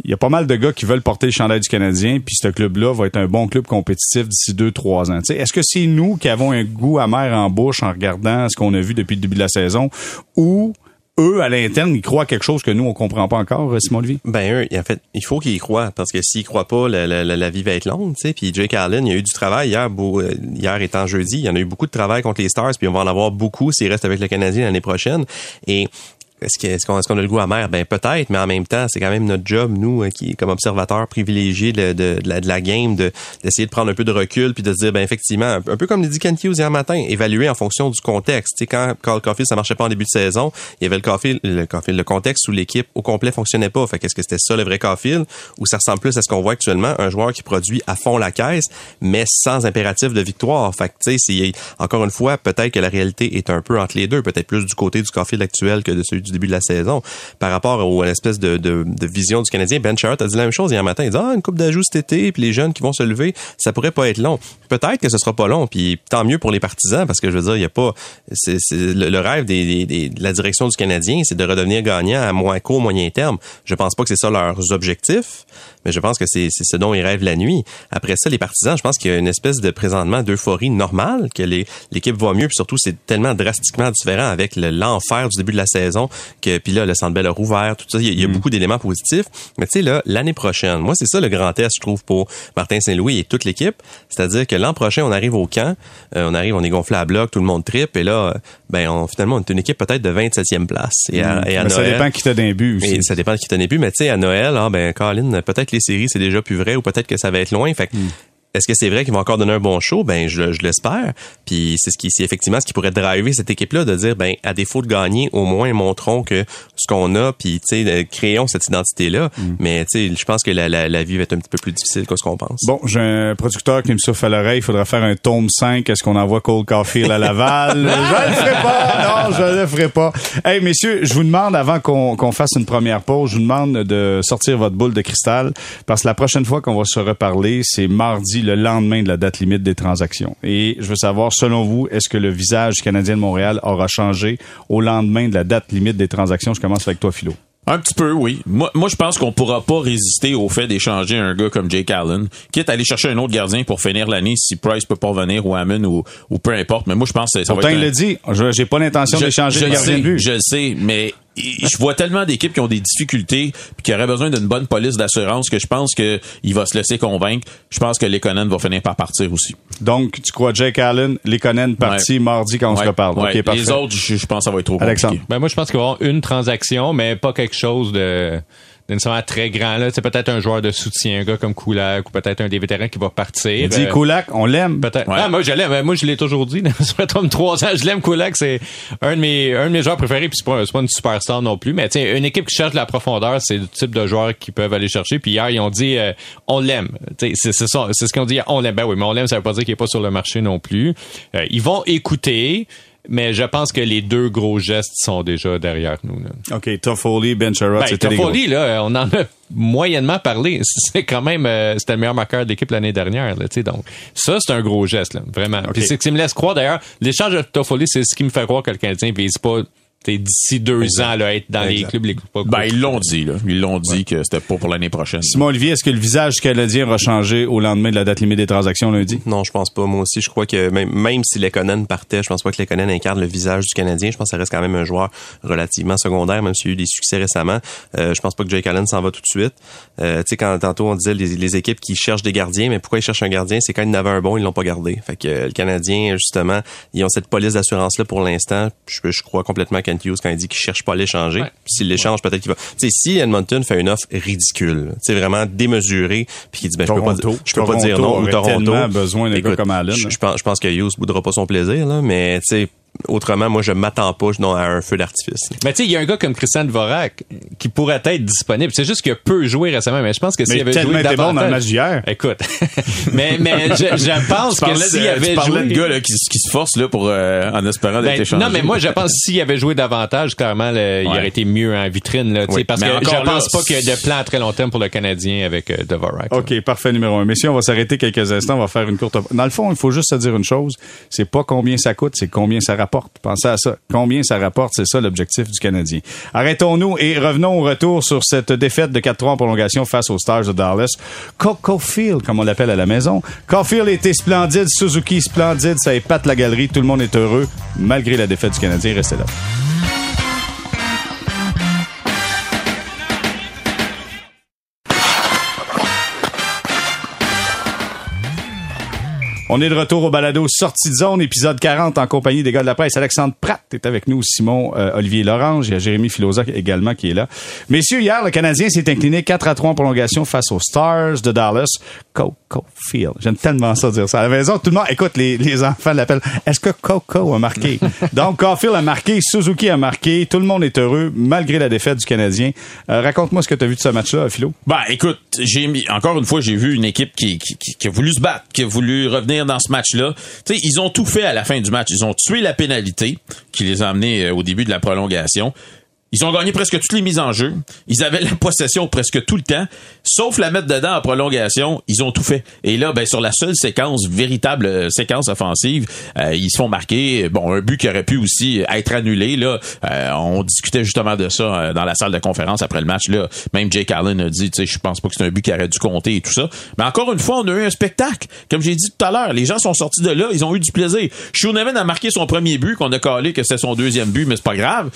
il y a pas mal de gars qui veulent porter le chandail du Canadien, puis ce club-là va être un bon club compétitif d'ici 2-3 ans. Tu sais, est-ce que c'est nous qui avons un goût amer en bouche en regardant ce qu'on a vu depuis le début de la saison, ou eux, à l'interne, ils croient quelque chose que nous, on comprend pas encore, Simon Olivier? Ben, eux, en fait, il faut qu'ils y croient, parce que s'ils croient pas, la vie va être longue, tu sais. Puis Jake Allen, il y a eu du travail hier étant jeudi. Il y en a eu beaucoup de travail contre les Stars, puis on va en avoir beaucoup s'il reste avec le Canadien l'année prochaine. Et, est-ce qu'on a le goût amer? Ben, peut-être, mais en même temps, c'est quand même notre job, nous, qui, comme observateurs privilégiés de la game, d'essayer de prendre un peu de recul puis de se dire, ben, effectivement, un peu comme l'a dit Kent Hughes hier matin, évaluer en fonction du contexte. Tu sais, quand Cole Caufield, ça marchait pas en début de saison, il y avait le contexte où l'équipe au complet fonctionnait pas. Fait qu'est-ce que c'était ça, le vrai Caufield, ou ça ressemble plus à ce qu'on voit actuellement, un joueur qui produit à fond la caisse, mais sans impératif de victoire. Fait que, tu sais, c'est, encore une fois, peut-être que la réalité est un peu entre les deux, peut-être plus du côté du Caufield actuel que de celui du début de la saison. Par rapport à l'espèce de vision du Canadien, Ben Sherrod a dit la même chose hier matin. Il dit, une coupe d'ajouts cet été, puis les jeunes qui vont se lever, ça pourrait pas être long. Peut-être que ce sera pas long, puis tant mieux pour les partisans, parce que je veux dire, il y a pas... C'est le rêve de la direction du Canadien, c'est de redevenir gagnant à court, moyen terme. Je pense pas que c'est ça leurs objectifs, mais je pense que c'est ce dont ils rêvent la nuit. Après ça, les partisans, je pense qu'il y a une espèce de présentement d'euphorie normale, que l'équipe va mieux, puis surtout, c'est tellement drastiquement différent avec l'enfer du début de la saison, que puis là le Centre Bell a rouvert, tout ça, il y a beaucoup d'éléments positifs, mais tu sais là, l'année prochaine, moi c'est ça le grand test, je trouve, pour Martin Saint-Louis et toute l'équipe, c'est-à-dire que l'an prochain on arrive au camp, on est gonflé à bloc, tout le monde trippe, et là finalement on est une équipe peut-être de 27e place et à Noël, ça dépend qui t'a d'un but aussi. Ça dépend de qui t'a d'un but, mais tu sais à Noël, Colin, peut-être les séries c'est déjà plus vrai, ou peut-être que ça va être loin, fait que est-ce que c'est vrai qu'ils vont encore donner un bon show? Ben, je l'espère. Puis c'est effectivement ce qui pourrait driver cette équipe-là, de dire, ben, à défaut de gagner, au moins montrons que ce qu'on a, puis tu sais, créons cette identité-là. Mais tu sais, je pense que la vie va être un petit peu plus difficile que ce qu'on pense. Bon, j'ai un producteur qui me souffle à l'oreille. Il faudra faire un tome 5. Est-ce qu'on envoie Cole Caufield à Laval? Je le ferai pas. Non, je le ferai pas. Hey, messieurs, je vous demande, avant qu'on fasse une première pause, je vous demande de sortir votre boule de cristal, parce que la prochaine fois qu'on va se reparler, c'est mardi, le lendemain de la date limite des transactions. Et je veux savoir, selon vous, est-ce que le visage Canadien de Montréal aura changé au lendemain de la date limite des transactions? Je commence avec toi, Philo. Un petit peu, oui. Moi, je pense qu'on pourra pas résister au fait d'échanger un gars comme Jake Allen, quitte à aller chercher un autre gardien pour finir l'année si Price peut pas venir, ou Hammond, ou peu importe. Mais moi, je pense que ça va être... il le dit, j'ai pas l'intention d'échanger le gardien de but. Je le sais, mais... je vois tellement d'équipes qui ont des difficultés puis qui auraient besoin d'une bonne police d'assurance que je pense que il va se laisser convaincre. Je pense que Lekonen va finir par partir aussi. Donc, tu crois Jake Allen, Lekonen parti mardi quand on se reparle. Ouais. Okay, parfait. Les autres, je pense que ça va être trop Alexandre. Compliqué. Ben, moi, je pense qu'il va y avoir une transaction, mais pas quelque chose de... nécessairement très grand, là. C'est peut-être un joueur de soutien, un gars comme Kulak, ou peut-être un des vétérans qui va partir. Il dit Kulak, on l'aime. Peut-être. Ouais. Ah, moi, je l'aime. Moi, je l'ai toujours dit. Sur le tome 3 ans, je l'aime. Kulak, c'est un de mes joueurs préférés, puis c'est pas une superstar non plus. Mais, une équipe qui cherche de la profondeur, c'est le type de joueurs qu'ils peuvent aller chercher. Puis hier, ils ont dit, on l'aime. Tu sais, c'est ce qu'on dit, on l'aime. Ben oui, mais on l'aime, ça veut pas dire qu'il est pas sur le marché non plus. Ils vont écouter. Mais je pense que les deux gros gestes sont déjà derrière nous, là. OK, Toffoli, Ben Sherrod, c'était les gros. Toffoli, là, on en a moyennement parlé. C'est quand même... c'était le meilleur marqueur de l'équipe l'année dernière, là, tu sais. Donc, ça, c'est un gros geste, là, vraiment. Okay. Puis c'est que ça me laisse croire, d'ailleurs, l'échange de Toffoli, c'est ce qui me fait croire que le Canadien ne vise pas... d'ici 2 ans, là, être dans les clubs, les coups pas. Ben, ils l'ont dit, là. Ils l'ont dit que c'était pas pour l'année prochaine. Simon Olivier, est-ce que le visage canadien va changer au lendemain de la date limite des transactions lundi? Non, je pense pas. Moi aussi, je crois que même si Lekonen partait, je pense pas que Lekonen incarne le visage du Canadien. Je pense que ça reste quand même un joueur relativement secondaire, même s'il y a eu des succès récemment. Je pense pas que Jake Allen s'en va tout de suite. Tu sais, quand tantôt on disait les équipes qui cherchent des gardiens, mais pourquoi ils cherchent un gardien? C'est quand ils en avaient un bon, ils l'ont pas gardé. Fait que le Canadien, justement, ils ont cette police d'assurance-là pour l'instant. Je crois complètement Kent Hughes quand il dit qu'il cherche pas à l'échanger. Ouais. S'il l'échange, peut-être qu'il va... Tu sais, si Edmonton fait une offre ridicule, tu sais, vraiment démesurée, puis qu'il dit, ben, je peux pas dire non, ou Toronto. Tellement besoin d'un gars comme Allen. Je pense que Hughes boudera pas son plaisir, là, mais, tu sais, autrement, moi, je m'attends pas à un feu d'artifice. Mais tu sais, il y a un gars comme Christian Dvorak qui pourrait être disponible. C'est juste qu'il a peu joué récemment, mais je pense que s'il avait joué davantage... bon dans le match d'hier. Écoute, mais je pense que s'il avait joué... Tu parlais de gars là, qui se force là, pour, en espérant d'être échangé. Non, mais moi, je pense que s'il avait joué davantage, clairement, il aurait été mieux en vitrine. Là, oui. Parce mais que je pense pas qu'il y a de plan à très long terme pour le Canadien avec Dvorak. OK, là. Parfait, numéro 1. Messieurs, on va s'arrêter quelques instants. On va faire une courte... Dans le fond, il faut juste se dire une chose. C'est pas combien ça coûte, c'est combien ça rapporte. Pensez à ça. Combien ça rapporte, c'est ça l'objectif du Canadien. Arrêtons-nous et revenons au retour sur cette défaite de 4-3 en prolongation face aux Stars de Dallas. Caufield, comme on l'appelle à la maison. Caufield était splendide, Suzuki splendide, ça épate la galerie, tout le monde est heureux. Malgré la défaite du Canadien, restez là. On est de retour au balado Sortie de zone, épisode 40, en compagnie des gars de la presse. Alexandre Pratt est avec nous, Simon Olivier Lorange, il y a Jérémy Filosa également qui est là. Messieurs, hier, le Canadien s'est incliné 4-3 en prolongation face aux Stars de Dallas. Caufield. J'aime tellement ça dire ça. À la maison, tout le monde, écoute, les enfants l'appellent. Est-ce que Coco a marqué? Donc, Caufield a marqué, Suzuki a marqué, tout le monde est heureux, malgré la défaite du Canadien. Raconte-moi ce que tu as vu de ce match-là, Philo. Ben, écoute, encore une fois, j'ai vu une équipe qui a voulu se battre, qui a voulu revenir dans ce match-là. Tu sais, ils ont tout fait à la fin du match. Ils ont tué la pénalité qui les a amenés au début de la prolongation. Ils ont gagné presque toutes les mises en jeu. Ils avaient la possession presque tout le temps. Sauf la mettre dedans en prolongation, ils ont tout fait. Et là, ben, sur la seule séquence, véritable séquence offensive, ils se font marquer. Bon, un but qui aurait pu aussi être annulé. Là, on discutait justement de ça dans la salle de conférence après le match. Là, même Jake Allen a dit, tu sais, je pense pas que c'est un but qui aurait dû compter et tout ça. Mais encore une fois, on a eu un spectacle. Comme j'ai dit tout à l'heure, les gens sont sortis de là, ils ont eu du plaisir. Schoeneven a marqué son premier but, qu'on a calé que c'était son deuxième but, mais c'est pas grave.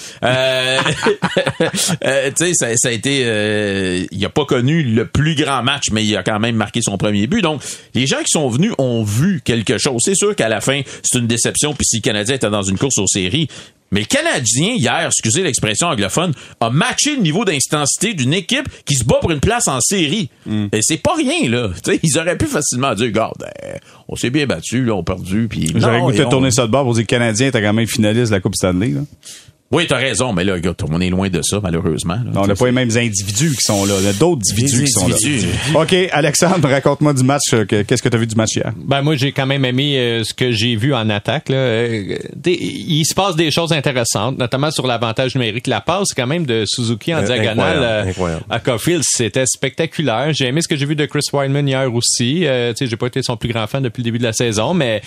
Tu sais, ça a été... il a pas connu le plus grand match, mais il a quand même marqué son premier but. Donc, les gens qui sont venus ont vu quelque chose. C'est sûr qu'à la fin, c'est une déception. Puis si le Canadien était dans une course aux séries... Mais le Canadien, hier, excusez l'expression anglophone, a matché le niveau d'intensité d'une équipe qui se bat pour une place en série. Et c'est pas rien, là. T'sais, ils auraient pu facilement dire, regarde, on s'est bien battu, là, on a perdu. Pis j'aurais goûté de tourner ça de bord pour dire que le Canadien était quand même finaliste de la Coupe Stanley, là. Oui, t'as raison, mais là, on est loin de ça, malheureusement. Là, on n'a pas les mêmes individus qui sont là. Il y a d'autres individus qui sont là. OK, Alexandre, raconte-moi du match. Qu'est-ce que t'as vu du match hier? Ben, moi, j'ai quand même aimé ce que j'ai vu en attaque, là. Il se passe des choses intéressantes, notamment sur l'avantage numérique. La passe, quand même, de Suzuki en diagonale incroyable. À Caufield, c'était spectaculaire. J'ai aimé ce que j'ai vu de Chris Wideman hier aussi. Tu sais, j'ai pas été son plus grand fan depuis le début de la saison, mais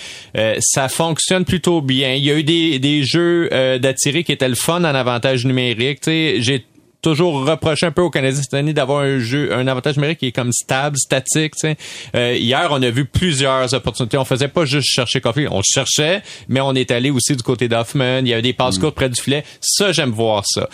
ça fonctionne plutôt bien. Il y a eu des jeux d'attirer qui étaient fun en avantage numérique. Tu sais, j'ai toujours reproché un peu aux Canadiens cette année d'avoir un avantage numérique qui est comme stable, statique. Tu sais. Hier, on a vu plusieurs opportunités. On faisait pas juste chercher Caufield. On cherchait, mais on est allé aussi du côté d'Hoffman. Il y avait des passes courtes près du filet. Ça, j'aime voir ça.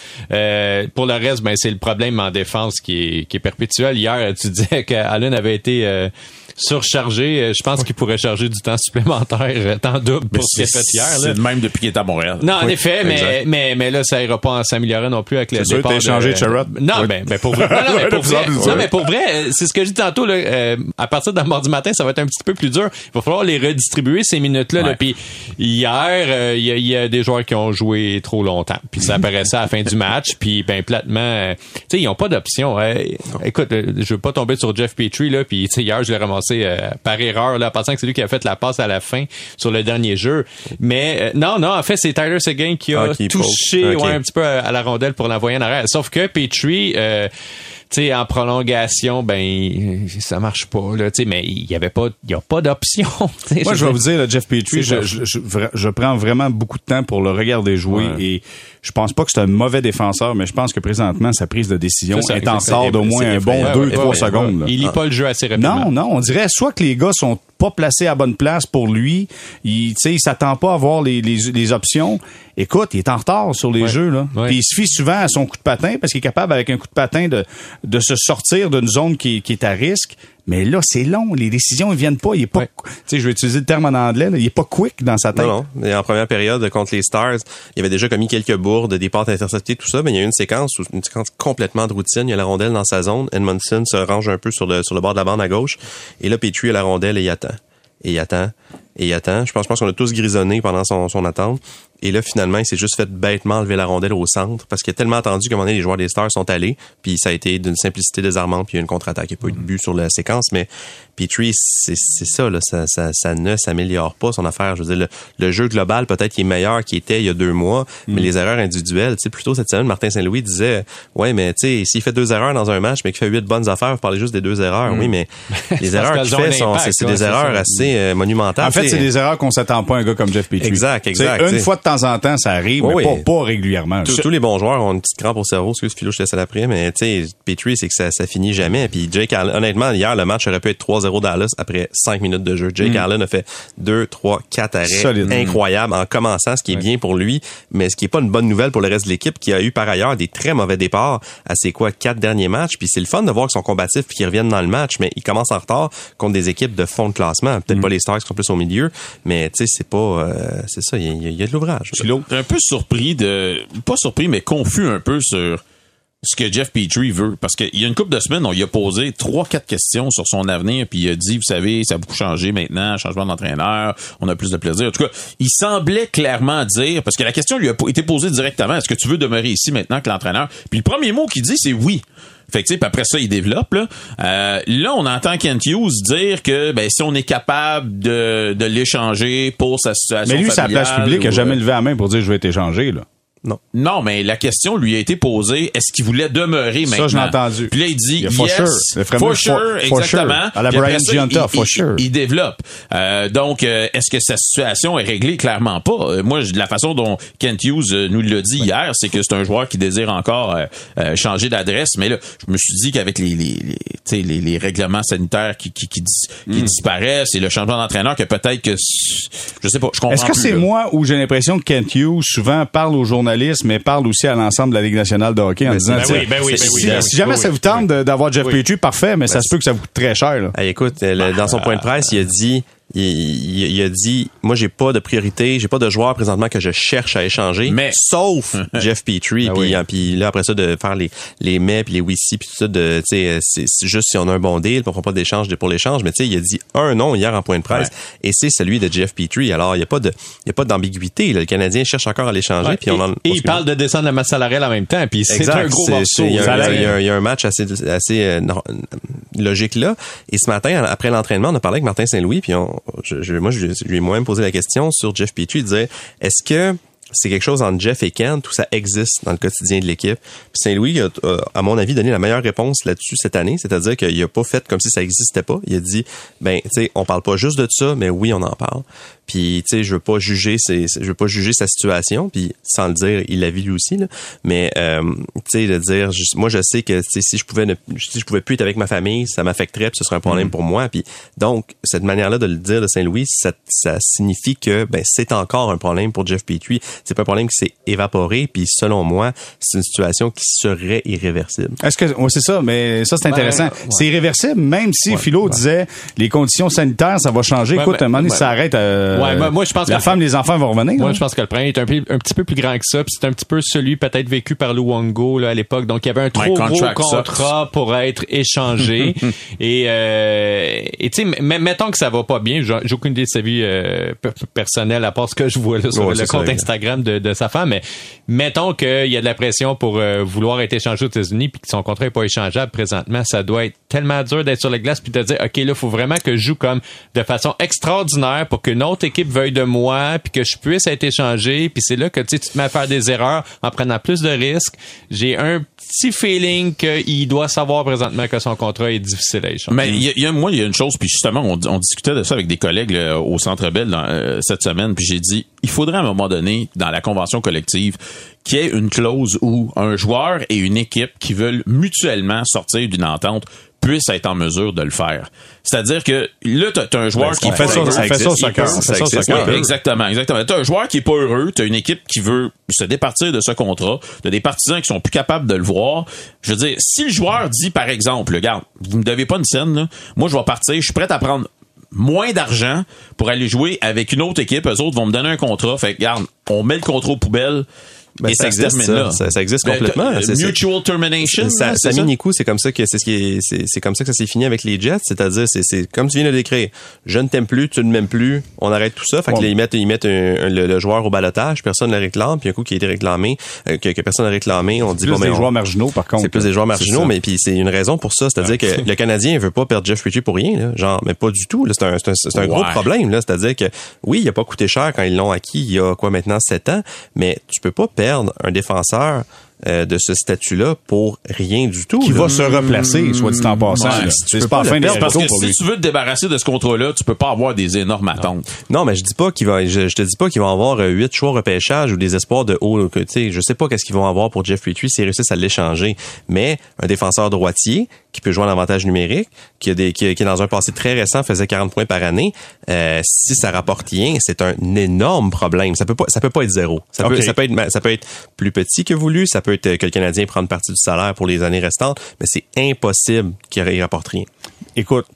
Pour le reste, ben c'est le problème en défense qui est perpétuel. Hier, tu disais qu'Allen avait été... surchargé, je pense qu'il pourrait charger du temps supplémentaire, temps double pour ce qu'il a fait hier. C'est le même depuis qu'il est à Montréal. Non, en effet, mais là, ça ira pas en s'améliorant non plus avec le départ. C'est sûr que t'es changé Sherrod. Non, ben pour vrai. Non, mais pour vrai. Non, mais pour vrai, c'est ce que j'ai dit tantôt, là, à partir de mardi matin, ça va être un petit peu plus dur. Il va falloir les redistribuer, ces minutes-là. Ouais. Puis hier, il y a des joueurs qui ont joué trop longtemps. Puis ça apparaissait à la fin du match. Puis, ben, platement, tu sais, ils ont pas d'option. Écoute, je veux pas tomber sur Jeff Petry, là. Puis, tu sais, hier, je l'ai ramassé par erreur, là, pensant que c'est lui qui a fait la passe à la fin sur le dernier jeu. Mais non, en fait, c'est Tyler Seguin qui a touché un petit peu à la rondelle pour l'envoyer en arrière. Sauf que Petry... tu sais, en prolongation, ben ça marche pas là, tu sais, mais il y a pas d'option. Moi, je vais vous dire, là, Jeff Petry, je prends vraiment beaucoup de temps pour le regarder jouer, et je pense pas que c'est un mauvais défenseur, mais je pense que présentement sa prise de décision est en sort d'au moins un bon 2-3 secondes. Il lit pas le jeu assez rapidement. Non, on dirait soit que les gars sont pas placé à bonne place pour lui. Tu sais, il s'attend pas à avoir les options. Écoute, il est en retard sur les jeux, là. Puis il se fie souvent à son coup de patin parce qu'il est capable, avec un coup de patin, de se sortir d'une zone qui est à risque. Mais là, c'est long. Les décisions, ils viennent pas. Il est pas, tu sais, je vais utiliser le terme en anglais, là. Il est pas quick dans sa tête. Non. Et en première période, contre les Stars, il avait déjà commis quelques bourdes, des passes interceptées, tout ça. Mais il y a eu une séquence complètement de routine. Il y a la rondelle dans sa zone. Edmondson se range un peu sur le bord de la bande à gauche. Et là, Petry a la rondelle et il attend. Je pense qu'on a tous grisonné pendant son attente. Et là, finalement, il s'est juste fait bêtement enlever la rondelle au centre parce qu'il a tellement attendu qu'à un moment donné, les joueurs des Stars sont allés. Puis ça a été d'une simplicité désarmante, puis il y a eu une contre-attaque. Il n'y a pas eu de but sur la séquence, mais Petry, c'est ça, là, ça ne s'améliore pas, son affaire. Je veux dire, le jeu global, peut-être, il est meilleur qu'il était il y a 2 mois, mais les erreurs individuelles, tu sais, plus tôt cette semaine, Martin Saint-Louis disait, ouais, mais tu sais, s'il fait 2 erreurs dans un match, mais qu'il fait 8 bonnes affaires, vous parlez juste des 2 erreurs. Oui, mais les erreurs qu'il fait sont, c'est des erreurs assez monumentales. En fait, c'est des erreurs qu'on s'attend pas à un gars comme Jeff Petry. Exact. Une fois de temps en temps, ça arrive, mais pas régulièrement. Tous les bons joueurs ont une petite crampe au cerveau. Excuse, Philo, je te laisse à l'après, mais tu sais, Petry, c'est que ça finit jamais. Puis Jake Allen, honnêtement, hier, le match aurait pu être 3-0 Dallas après 5 minutes de jeu. Jake Allen a fait 2, 3, 4 arrêts solide. Incroyables en commençant, ce qui est bien pour lui, mais ce qui est pas une bonne nouvelle pour le reste de l'équipe qui a eu par ailleurs des très mauvais départs à ses 4 derniers matchs. Puis c'est le fun de voir qu'ils sont combatifs puis qu'ils reviennent dans le match, mais ils commencent en retard contre des équipes de fond de classement. Peut-être pas les Stars qui sont plus au milieu, mais tu sais, c'est pas, c'est ça, il y a de l'ouvrage. T'es un peu surpris mais confus un peu sur ce que Jeff Petry veut. Parce qu'il y a une couple de semaines, on lui a posé 3-4 questions sur son avenir, puis il a dit, vous savez, ça a beaucoup changé maintenant, changement d'entraîneur, on a plus de plaisir. En tout cas, il semblait clairement dire, parce que la question lui a été posée directement, est-ce que tu veux demeurer ici maintenant que l'entraîneur? Puis le premier mot qu'il dit, c'est oui. Fait que, tu sais, après ça, il développe, là. Là, on entend Kent Hughes dire que, ben, si on est capable de l'échanger pour sa situation. Mais lui, sa place publique a jamais levé la main pour dire, je vais être échangé, là. Non, mais la question lui a été posée, est-ce qu'il voulait demeurer maintenant? Ça, je l'ai entendu. Puis là, il dit, for sure, exactement. À la Brian Giunta, for sure. Il développe. Donc, est-ce que sa situation est réglée? Clairement pas. Moi, la façon dont Kent Hughes nous l'a dit hier, c'est que c'est un joueur qui désire encore changer d'adresse. Mais là, je me suis dit qu'avec les règlements sanitaires qui disparaissent et le changement d'entraîneur, que peut-être que, je sais pas, je comprends. Est-ce que c'est moi où j'ai l'impression que Kent Hughes souvent parle aux journalistes, mais parle aussi à l'ensemble de la Ligue nationale de hockey en disant si jamais ça vous tente d'avoir Jeff Petry, parfait, mais ça se peut que ça vous coûte très cher. Là. Écoute, dans son point de presse, il a dit, moi, j'ai pas de priorité, j'ai pas de joueur présentement que je cherche à échanger, mais sauf Jeff Petry, puis là, après ça, de faire les mets, puis les whisky, puis tout ça, c'est juste si on a un bon deal, on fera pas d'échange pour l'échange, mais tu sais, il a dit un nom hier en point de presse, et c'est celui de Jeff Petry. Alors, il y a pas d'ambiguïté, là. Le Canadien cherche encore à l'échanger, puis et il parle de descendre la masse salariale en même temps, puis c'est un gros morceau. Il y a un match assez logique là, et ce matin, après l'entraînement, on a parlé avec Martin Saint-Louis, puis moi, je lui ai moi-même posé la question sur Jeff Petry. Il disait, est-ce que c'est quelque chose entre Jeff et Kent ou ça existe dans le quotidien de l'équipe? Puis Saint-Louis a, à mon avis, donné la meilleure réponse là-dessus cette année, c'est-à-dire qu'il a pas fait comme si ça existait pas. Il a dit, ben, tu sais, on parle pas juste de ça, mais oui, on en parle. Puis tu sais, je veux pas juger sa situation, puis sans le dire, il la vit lui aussi là, mais tu sais, de dire moi je sais que si je pouvais plus être avec ma famille, ça m'affecterait, puis ce serait un problème pour moi. Puis donc cette manière-là de le dire de Saint-Louis, ça signifie que ben c'est encore un problème pour Jeff Petry, c'est pas un problème qui s'est évaporé, puis selon moi, c'est une situation qui serait irréversible. Est-ce que c'est ça, mais ça c'est intéressant. Ouais. C'est irréversible même si Philo disait les conditions sanitaires ça va changer. Écoute, un moment donné, ça arrête moi, je pense que la femme et les enfants vont revenir. Moi, je pense que le problème est un petit peu plus grand que ça. Puis c'est un petit peu celui peut-être vécu par Luongo là, à l'époque. Donc, il y avait un trop gros contrat pour être échangé. Et tu sais, mettons que ça va pas bien. J'ai aucune idée de sa vie personnelle à part ce que je vois là, sur le compte Instagram de sa femme. Mais mettons qu'il y a de la pression pour vouloir être échangé aux États-Unis puis que son contrat est pas échangeable présentement. Ça doit être tellement dur d'être sur la glace puis de dire, OK, là, faut vraiment que je joue comme de façon extraordinaire pour qu'une autre équipe veuille de moi, puis que je puisse être échangé, puis c'est là que tu te mets à faire des erreurs en prenant plus de risques. J'ai un petit feeling qu'il doit savoir présentement que son contrat est difficile à échanger. Mais il y a une chose, puis justement, on discutait de ça avec des collègues là, au Centre Bell cette semaine, puis j'ai dit, il faudrait à un moment donné, dans la convention collective, qu'il y ait une clause où un joueur et une équipe qui veulent mutuellement sortir d'une entente puisse être en mesure de le faire. C'est-à-dire que là, t'as un joueur qui fait ça, ça existe. Oui, exactement. T'as un joueur qui est pas heureux, t'as une équipe qui veut se départir de ce contrat, t'as des partisans qui sont plus capables de le voir. Je veux dire, si le joueur dit, par exemple, regarde, vous me devez pas une scène, là. Moi, je vais partir, je suis prêt à prendre moins d'argent pour aller jouer avec une autre équipe, eux autres vont me donner un contrat, fait que, regarde, on met le contrat aux poubelles, Ben, et ça existe, là. Ça existe complètement. Mutual termination. Sami Nikou, c'est comme ça que ça s'est fini avec les Jets. C'est-à-dire, c'est comme tu viens de le décrire. Je ne t'aime plus, tu ne m'aimes plus. On arrête tout ça. Fait que là, ils mettent le joueur au balotage. Personne ne le réclame. Puis un coup qui a été réclamé, que personne n'a réclamé, on dit bon, mais c'est plus des joueurs marginaux, par contre. C'est plus des joueurs marginaux, mais puis c'est une raison pour ça. C'est-à-dire que le Canadien veut pas perdre Jeff Petry pour rien, là. Genre, mais pas du tout. Là, c'est un gros problème, là. C'est-à-dire que oui, il a pas coûté cher quand ils l'ont acquis il y a quoi maintenant 7 ans, mais tu peux pas perdre un défenseur de ce statut-là pour rien du tout. Qui va se replacer, soit dit en passant. Ouais, si tu peux pas fin de parce que si tu veux te débarrasser de ce contrat-là, tu peux pas avoir des énormes attentes. Non, mais je dis pas je te dis pas qu'ils vont avoir 8 choix repêchage ou des espoirs de haut, tu sais, je sais pas qu'est-ce qu'ils vont avoir pour Jeff Petry s'ils réussissent à l'échanger, mais un défenseur droitier qui peut jouer en avantage numérique, qui est dans un passé très récent, faisait 40 points par année, si ça rapporte rien, c'est un énorme problème. Ça peut pas être zéro. Ça peut être plus petit que voulu, ça peut être que le Canadien prenne partie du salaire pour les années restantes, mais c'est impossible qu'il rapporte rien. Écoute,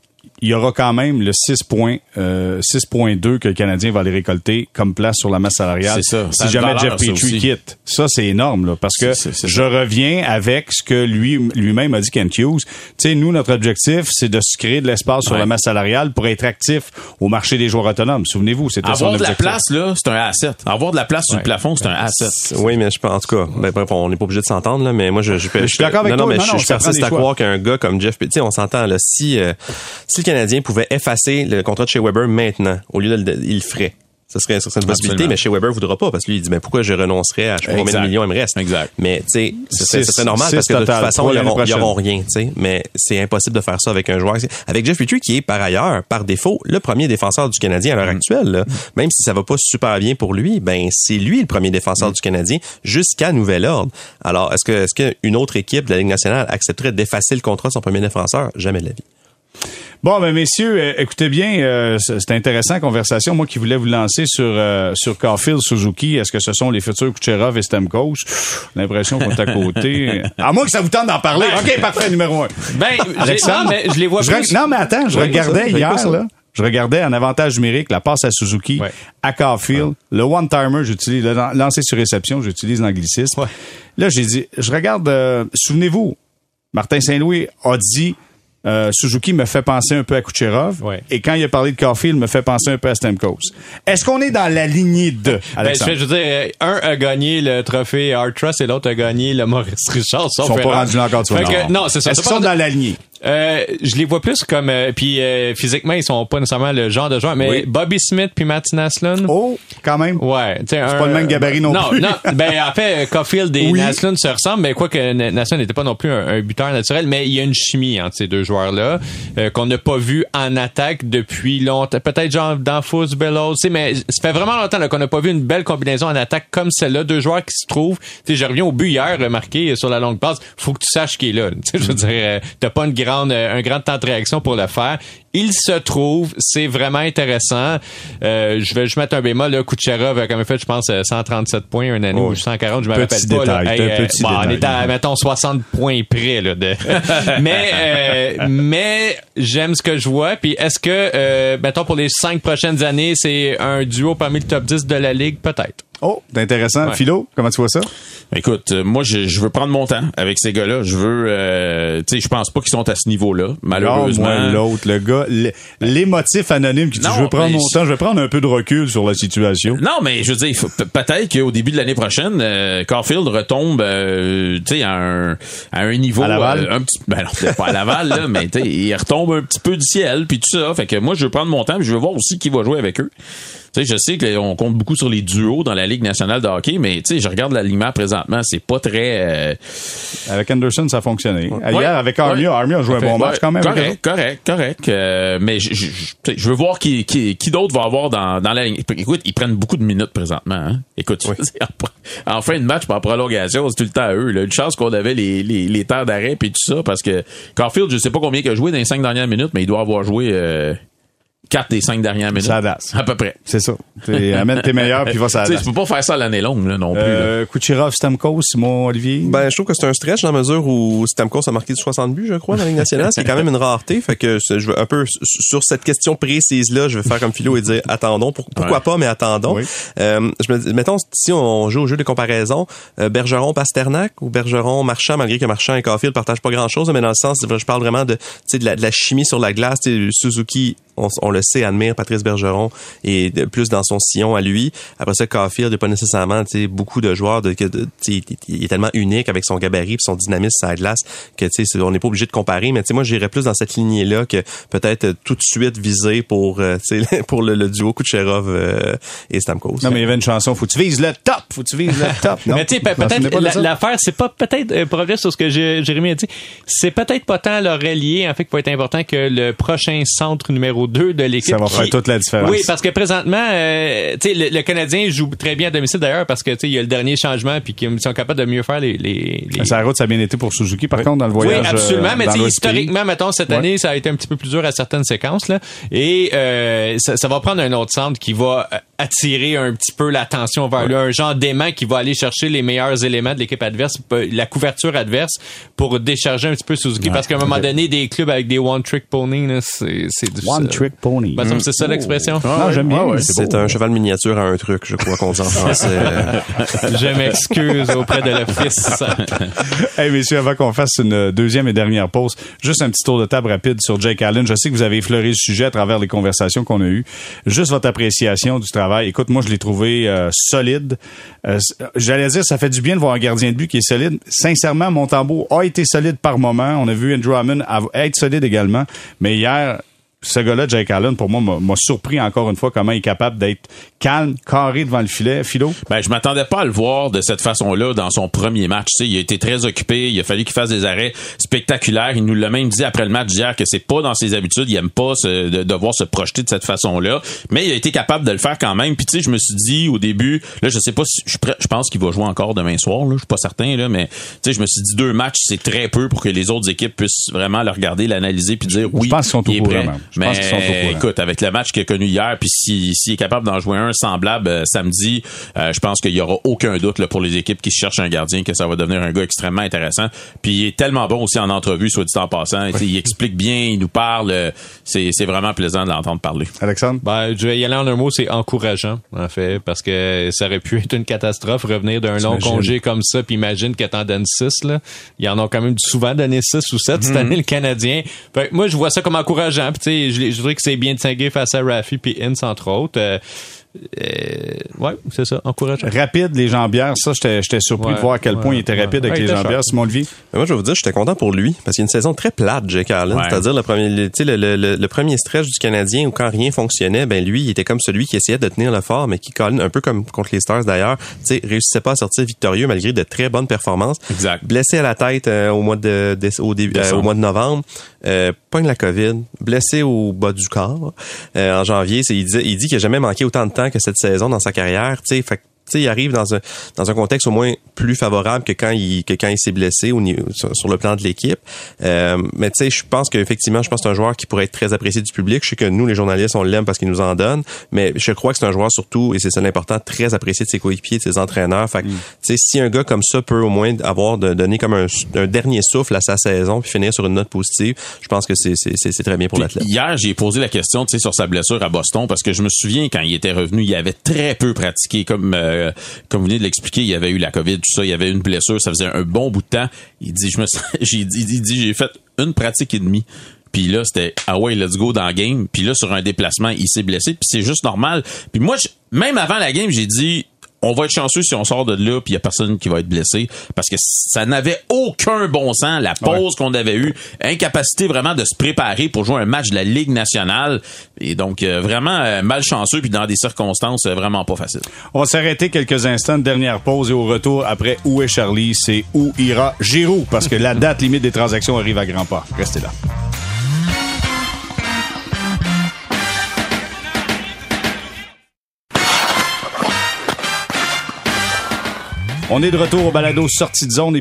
il y aura quand même le 6.2 que le Canadien va aller récolter comme place sur la masse salariale. C'est ça. Si jamais Jeff Petry quitte. Ça, c'est énorme, là, parce que je reviens avec ce que lui-même a dit Kent Hughes. Tu sais, nous, notre objectif, c'est de se créer de l'espace sur la masse salariale pour être actif au marché des joueurs autonomes. Souvenez-vous, c'était son objectif. Avoir de la place, là, c'est un asset. Avoir de la place sur le plafond, c'est un asset. Oui, mais je pense, en tout cas, bref, on n'est pas obligé de s'entendre, là, mais moi, je suis d'accord avec toi. Non, mais je persiste à croire qu'un gars comme Jeff Petry, on s'entend, là, si le Canadien pouvait effacer le contrat de Shea Weber maintenant, au lieu de il le ferait. Ça serait une possibilité, mais Shea Weber voudra pas parce que lui, il dit, ben, pourquoi je renoncerais à combien de millions il me reste? Exact. Mais, tu sais, ce serait normal parce que de toute façon, ils n'auront rien, tu sais. Mais c'est impossible de faire ça avec un joueur. Avec Jeff Petry, qui est par ailleurs, par défaut, le premier défenseur du Canadien à l'heure actuelle, là. Même si ça va pas super bien pour lui, ben, c'est lui le premier défenseur du Canadien jusqu'à nouvel ordre. Alors, est-ce que une autre équipe de la Ligue nationale accepterait d'effacer le contrat de son premier défenseur? Jamais de la vie. Bon, ben messieurs, écoutez bien, c'est intéressant conversation. Moi qui voulais vous lancer sur Caufield, Suzuki, est-ce que ce sont les futurs Kucherov et Stamkos? L'impression qu'on est à côté. À moins que ça vous tente d'en parler. OK, parfait, numéro 1. Ben, Alexandre, mais je les vois plus. Non, mais attends, je regardais hier, là. Je regardais en avantage numérique la passe à Suzuki, à Caufield, le one-timer, j'utilise, le lancer sur réception, j'utilise l'anglicisme. Ouais. Là, j'ai dit, je regarde, souvenez-vous, Martin Saint-Louis a dit... Suzuki me fait penser un peu à Kucherov et quand il a parlé de Caufield, il me fait penser un peu à Stamkos. Est-ce qu'on est dans la lignée de Alexandre? Ben, je veux dire, un a gagné le trophée Hart-Trust et l'autre a gagné le Maurice Richard. Ils sont pas rendus là encore. Non, c'est ça. Est-ce qu'ils sont dans la lignée? Je les vois plus comme physiquement ils sont pas nécessairement le genre de joueur mais Bobby Smith puis Martin Naslund quand même c'est pas le même gabarit non plus. Ben en fait Caufield et Naslund se ressemblent mais quoi que Naslund n'était pas non plus un buteur naturel mais il y a une chimie entre ces deux joueurs là qu'on n'a pas vu en attaque depuis longtemps peut-être genre dans Foose Bellows mais ça fait vraiment longtemps là, qu'on n'a pas vu une belle combinaison en attaque comme celle-là deux joueurs qui se trouvent tu sais je reviens au but hier marqué sur la longue passe faut que tu saches qu'il est là tu sais je veux dire t'as pas un grand temps de réaction pour le faire. Il se trouve, c'est vraiment intéressant. Je vais juste mettre un bémol. Là, Kucherov, comme il fait, je pense, 137 points, un année ou 140, je me rappelle détail, pas. Là. On est à, mettons, 60 points près. Là, mais j'aime ce que je vois. Puis est-ce que, mettons, pour les 5 prochaines années, c'est un duo parmi le top 10 de la Ligue? Peut-être. Oh, c'est intéressant. Ouais. Philo, comment tu vois ça? Écoute, moi, je veux prendre mon temps avec ces gars-là. Je veux... tu sais, je pense pas qu'ils sont à ce niveau-là, malheureusement. Non, moi, l'autre, le gars, les motifs anonymes qui disent « je veux prendre mon temps, je vais prendre un peu de recul sur la situation ». Non, mais je veux dire, peut-être qu'au début de l'année prochaine, Caufield retombe, tu sais, à un niveau... À Laval? Un petit, ben non, peut-être pas à Laval, là, mais tu sais, il retombe un petit peu du ciel, puis tout ça. Fait que moi, je veux prendre mon temps, puis je veux voir aussi qui va jouer avec eux. Tu sais, je sais qu'on compte beaucoup sur les duos dans la Ligue nationale de hockey, mais tu sais, je regarde l'alignement présentement, c'est pas très... Avec Anderson, ça a fonctionné. Ouais. Hier, avec Armia, Armia a joué un bon match quand même. Correct. Mais je veux voir qui d'autre va avoir dans la ligne. Écoute, ils prennent beaucoup de minutes présentement. Hein? Écoute, en fin de match, en prolongation, c'est tout le temps à eux. Là. Une chance qu'on avait les temps d'arrêt puis tout ça, parce que Caufield, je sais pas combien il a joué dans les 5 dernières minutes, mais il doit avoir joué... 4 des 5 dernières minutes. Ça adapte. À peu près. C'est ça. Amène tes meilleurs, puis va s'adapter. Tu peux pas faire ça l'année longue, là, non plus. Kucherov, Stamkos, Simon Olivier. Ben, je trouve que c'est un stretch dans la mesure où Stamkos a marqué 60 buts, je crois, dans la Ligue nationale. C'est quand même une rareté. Fait que je veux un peu, sur cette question précise-là, je vais faire comme Philo et dire attendons. Pourquoi pas, mais attendons. Oui. Je me dis, mettons, si on joue au jeu de comparaison, Bergeron-Pasternak ou Bergeron-Marchand, malgré que Marchand et Caufield partagent pas grand-chose, mais dans le sens, je parle vraiment de la chimie sur la glace. Suzuki, on le sait, admire Patrice Bergeron et plus dans son sillon à lui. Après ça, Caufield n'est pas nécessairement beaucoup de joueurs. Il est tellement unique avec son gabarit et son dynamisme sur la glace que on n'est pas obligé de comparer. Mais moi, j'irais plus dans cette lignée-là que peut-être tout de suite viser pour le duo Kucherov et Stamkos. Non, mais il y avait une chanson, faut que tu vises le top! Faut que tu vises le top! Non, mais peut-être l'affaire, c'est pas peut-être pour revenir sur ce que Jérémy a dit, c'est peut-être pas tant leur relier en fait qui va être important que le prochain centre numéro 2 de l'équipe. Ça va faire toute la différence. Oui, parce que présentement, le Canadien joue très bien à domicile d'ailleurs parce que il y a le dernier changement puis qu'ils sont capables de mieux faire les... Sa route, ça a bien été pour Suzuki par contre dans le voyage. Oui, absolument, mais historiquement, mettons, cette année, ça a été un petit peu plus dur à certaines séquences là, et ça va prendre un autre centre qui va attirer un petit peu l'attention vers lui, un genre d'aimant qui va aller chercher les meilleurs éléments de l'équipe adverse, la couverture adverse pour décharger un petit peu Suzuki parce qu'à un moment donné, des clubs avec des one-trick pony, là, c'est difficile. One-trick pony. Ben, c'est ça l'expression? Non, j'aime bien. C'est un cheval miniature à un truc, je crois qu'on dit en français. Je m'excuse auprès de l'office. Hey, messieurs, avant qu'on fasse une deuxième et dernière pause, juste un petit tour de table rapide sur Jake Allen. Je sais que vous avez effleuré le sujet à travers les conversations qu'on a eues. Juste votre appréciation du travail. Écoute, moi, je l'ai trouvé solide. J'allais dire, ça fait du bien de voir un gardien de but qui est solide. Sincèrement, Montembeault a été solide par moment. On a vu Andrew Hammond être solide également. Mais hier, ce gars-là, Jake Allen, pour moi, m'a surpris encore une fois comment il est capable d'être calme, carré devant le filet. Philo? Ben, je m'attendais pas à le voir de cette façon-là dans son premier match. Tu sais, il a été très occupé. Il a fallu qu'il fasse des arrêts spectaculaires. Il nous l'a même dit après le match hier que c'est pas dans ses habitudes. Il aime pas devoir se projeter de cette façon-là. Mais il a été capable de le faire quand même. Puis, tu sais, je me suis dit au début, là, je sais pas si je pense qu'il va jouer encore demain soir, là. Je suis pas certain, là, mais tu sais, je me suis dit 2 matchs, c'est très peu pour que les autres équipes puissent vraiment le regarder, l'analyser puis dire oui. Je pense qu'ils sont au courant. Mais je pense qu'ils sont au courant. Écoute, avec le match qu'il a connu hier, puis s'il est capable d'en jouer un semblable samedi, je pense qu'il y aura aucun doute là, pour les équipes qui cherchent un gardien que ça va devenir un gars extrêmement intéressant. Puis il est tellement bon aussi en entrevue, soit dit en passant. Ouais. Il explique bien, il nous parle. C'est vraiment plaisant de l'entendre parler. Alexandre? Ben, je vais y aller en un mot, c'est encourageant, en fait, parce que ça aurait pu être une catastrophe revenir d'un long congé comme ça, puis imagine que t'en donnes 6. Là. Ils en ont quand même souvent donné 6 ou 7 cette année, le Canadien. Fait, moi, je vois ça comme encourageant. Puis, je dirais que c'est bien distingué face à Raffi puis Ince, entre autres. Ouais, c'est ça, encourageant. Rapide, les jambières, ça, j'étais surpris de voir à quel point il était rapide avec les jambières. Simon Olivier? Moi, je vais vous dire, j'étais content pour lui, parce qu'il y a une saison très plate, Jake Allen. Ouais. C'est-à-dire, le premier stretch du Canadien où quand rien fonctionnait, ben lui, il était comme celui qui essayait de tenir le fort, mais qui, un peu comme contre les Stars d'ailleurs, réussissait pas à sortir victorieux malgré de très bonnes performances. Exact. Blessé à la tête au mois de novembre, pogne la COVID, blessé au bas du corps. En janvier, il dit qu'il n'a jamais manqué autant de temps que cette saison dans sa carrière, il arrive dans un contexte au moins plus favorable que quand il s'est blessé sur le plan de l'équipe. Mais tu sais, je pense que c'est un joueur qui pourrait être très apprécié du public. Je sais que nous, les journalistes, on l'aime parce qu'il nous en donne, mais je crois que c'est un joueur surtout, et c'est ça l'important, très apprécié de ses coéquipiers, de ses entraîneurs. Fait que, tu sais, si un gars comme ça peut au moins avoir donné comme un dernier souffle à sa saison puis finir sur une note positive, je pense que c'est très bien pour l'athlète. Hier, j'ai posé la question, sur sa blessure à Boston, parce que je me souviens quand il était revenu, il avait très peu pratiqué comme vous venez de l'expliquer, il y avait eu la COVID, tout ça, il y avait une blessure, ça faisait un bon bout de temps. Il dit, j'ai fait une pratique et demie. Puis là, c'était « Ah ouais, let's go dans la game ». Puis là, sur un déplacement, il s'est blessé. Puis c'est juste normal. Puis moi, même avant la game, j'ai dit « On va être chanceux si on sort de là, puis il n'y a personne qui va être blessé. » Parce que ça n'avait aucun bon sens, la pause qu'on avait eue. Incapacité vraiment de se préparer pour jouer un match de la Ligue nationale. Et donc, vraiment malchanceux, puis dans des circonstances vraiment pas faciles. On va s'arrêter quelques instants, dernière pause, et au retour, après « Où est Charlie ?» c'est « Où ira Giroux ?» parce que la date limite des transactions arrive à grands pas. Restez là. On est de retour au balado Sortie de zone,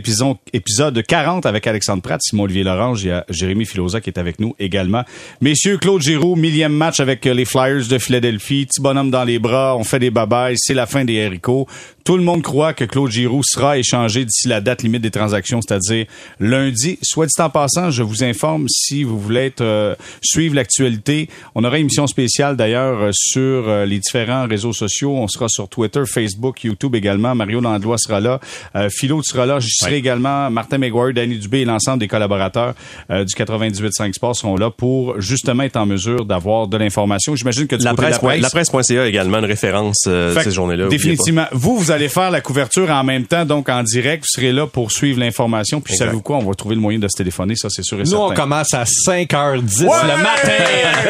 épisode 40 avec Alexandre Pratt, Simon Olivier Lorange, il y a Jérémy Filosa qui est avec nous également. Messieurs, Claude Giroux, 1000e match avec les Flyers de Philadelphie, petit bonhomme dans les bras, on fait des babayes, c'est la fin des haricots. Tout le monde croit que Claude Giroux sera échangé d'ici la date limite des transactions, c'est-à-dire lundi. Soit dit en passant, je vous informe, si vous voulez suivre l'actualité, on aura une émission spéciale d'ailleurs sur les différents réseaux sociaux. On sera sur Twitter, Facebook, YouTube également. Mario Landlois sera là. Philo, tu seras là. Je serai également. Martin McGuire, Danny Dubé et l'ensemble des collaborateurs du 98.5 Sports seront là pour justement être en mesure d'avoir de l'information. J'imagine que du côté de la presse. La presse.ca également, une référence ces journées-là. Définitivement. Vous allez faire la couverture en même temps, donc en direct. Vous serez là pour suivre l'information. Puis savez-vous quoi? On va trouver le moyen de se téléphoner, ça c'est sûr et certain. Nous, on commence à 5h10 le matin.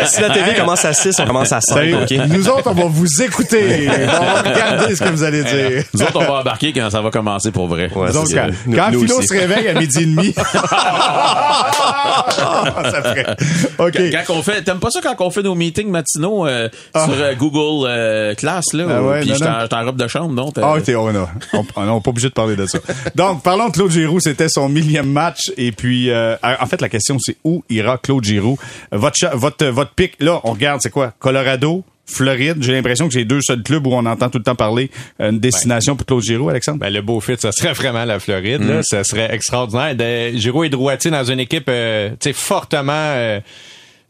Si la TV commence à 6, on commence à 5. Okay. Nous autres, on va vous écouter. On va regarder ce que vous allez dire. Nous autres, on va embarquer quand ça va commencer pour vrai. Ouais, donc, quand Philo se réveille à 12h30. Ça ferait. Okay. Quand on fait, t'aimes pas ça quand on fait nos meetings matinaux sur Google Class, là? Puis j'étais en robe de chambre, non? On n'est pas obligé de parler de ça. Donc, parlons de Claude Giroux. C'était son 1000e match. Et puis, en fait, la question, c'est où ira Claude Giroux? Votre pic, là, on regarde, c'est quoi? Colorado, Floride. J'ai l'impression que c'est les deux seuls clubs où on entend tout le temps parler une destination pour Claude Giroux, Alexandre. Ben, le beau fit, ça serait vraiment la Floride. Là. Ça serait extraordinaire. Giroux est droitier dans une équipe fortement...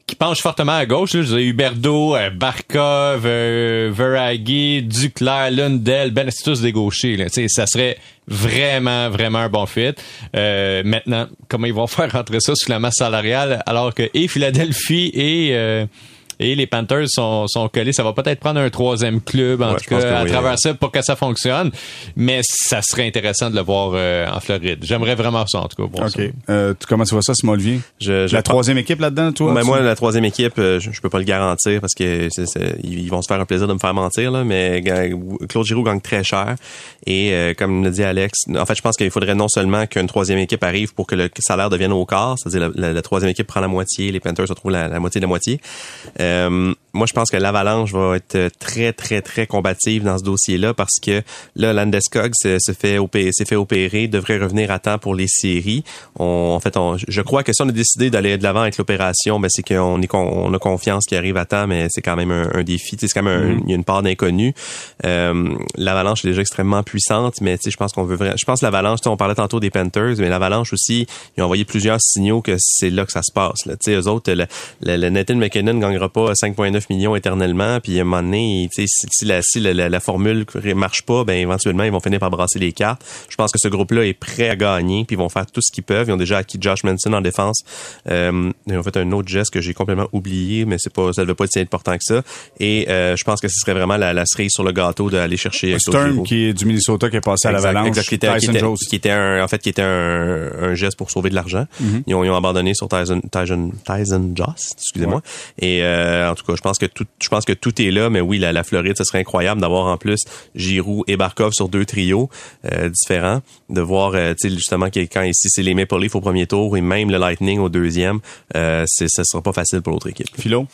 qui penche fortement à gauche. Là, Huberdeau, Barkov, Verhaeghe, Duclair, Lundell, ben c'est tous des gauchers. Là, ça serait vraiment, vraiment un bon fit. Maintenant, comment ils vont faire rentrer ça sur la masse salariale alors que et Philadelphie et les Panthers sont collés. Ça va peut-être prendre un troisième club, en tout cas, à travers ça, pour que ça fonctionne. Mais ça serait intéressant de le voir en Floride. J'aimerais vraiment ça, en tout cas. Bon, OK. Comment tu vois ça, Simon Olivier? Troisième équipe là-dedans, toi? Ben, moi, la troisième équipe, je peux pas le garantir parce que ils vont se faire un plaisir de me faire mentir, là, mais Claude Giroux gagne très cher. Et comme le dit Alex, en fait, je pense qu'il faudrait non seulement qu'une troisième équipe arrive pour que le salaire devienne au quart, c'est-à-dire la troisième équipe prend la moitié, les Panthers retrouvent la moitié de la moitié. Moi, je pense que l'Avalanche va être très, très, très combative dans ce dossier-là parce que là, Landeskog s'est fait opérer, devrait revenir à temps pour les séries. Je crois que si on a décidé d'aller de l'avant avec l'opération, ben c'est qu'on a confiance qu'il arrive à temps, mais c'est quand même un défi. C'est quand même il y a une part d'inconnu. L'Avalanche est déjà extrêmement puissante, mais je pense qu'on veut vraiment. Je pense que l'Avalanche, on parlait tantôt des Panthers, mais l'Avalanche aussi, ils ont envoyé plusieurs signaux que c'est là que ça se passe. Là. Eux autres, le Nathan McKinnon gagnera pas 5,9 millions éternellement, puis à un moment donné, si la formule marche pas, ben éventuellement, ils vont finir par brasser les cartes. Je pense que ce groupe-là est prêt à gagner, puis ils vont faire tout ce qu'ils peuvent. Ils ont déjà acquis Josh Manson en défense. Ils ont fait un autre geste que j'ai complètement oublié, mais ça ne devait pas être si important que ça. Et je pense que ce serait vraiment la cerise sur le gâteau d'aller chercher... Sturm, qui est du Minnesota, qui est passé à l'Avalanche. Qui était un geste pour sauver de l'argent. Mm-hmm. Ils ont abandonné sur Tyson Jost, excusez-moi. Ouais. Et en tout cas, je pense que tout est là, mais oui, la Floride, ce serait incroyable d'avoir en plus Giroux et Barkov sur deux trios différents, de voir justement que quand ici c'est les Maple Leafs au premier tour et même le Lightning au deuxième, ça sera pas facile pour l'autre équipe. Philo?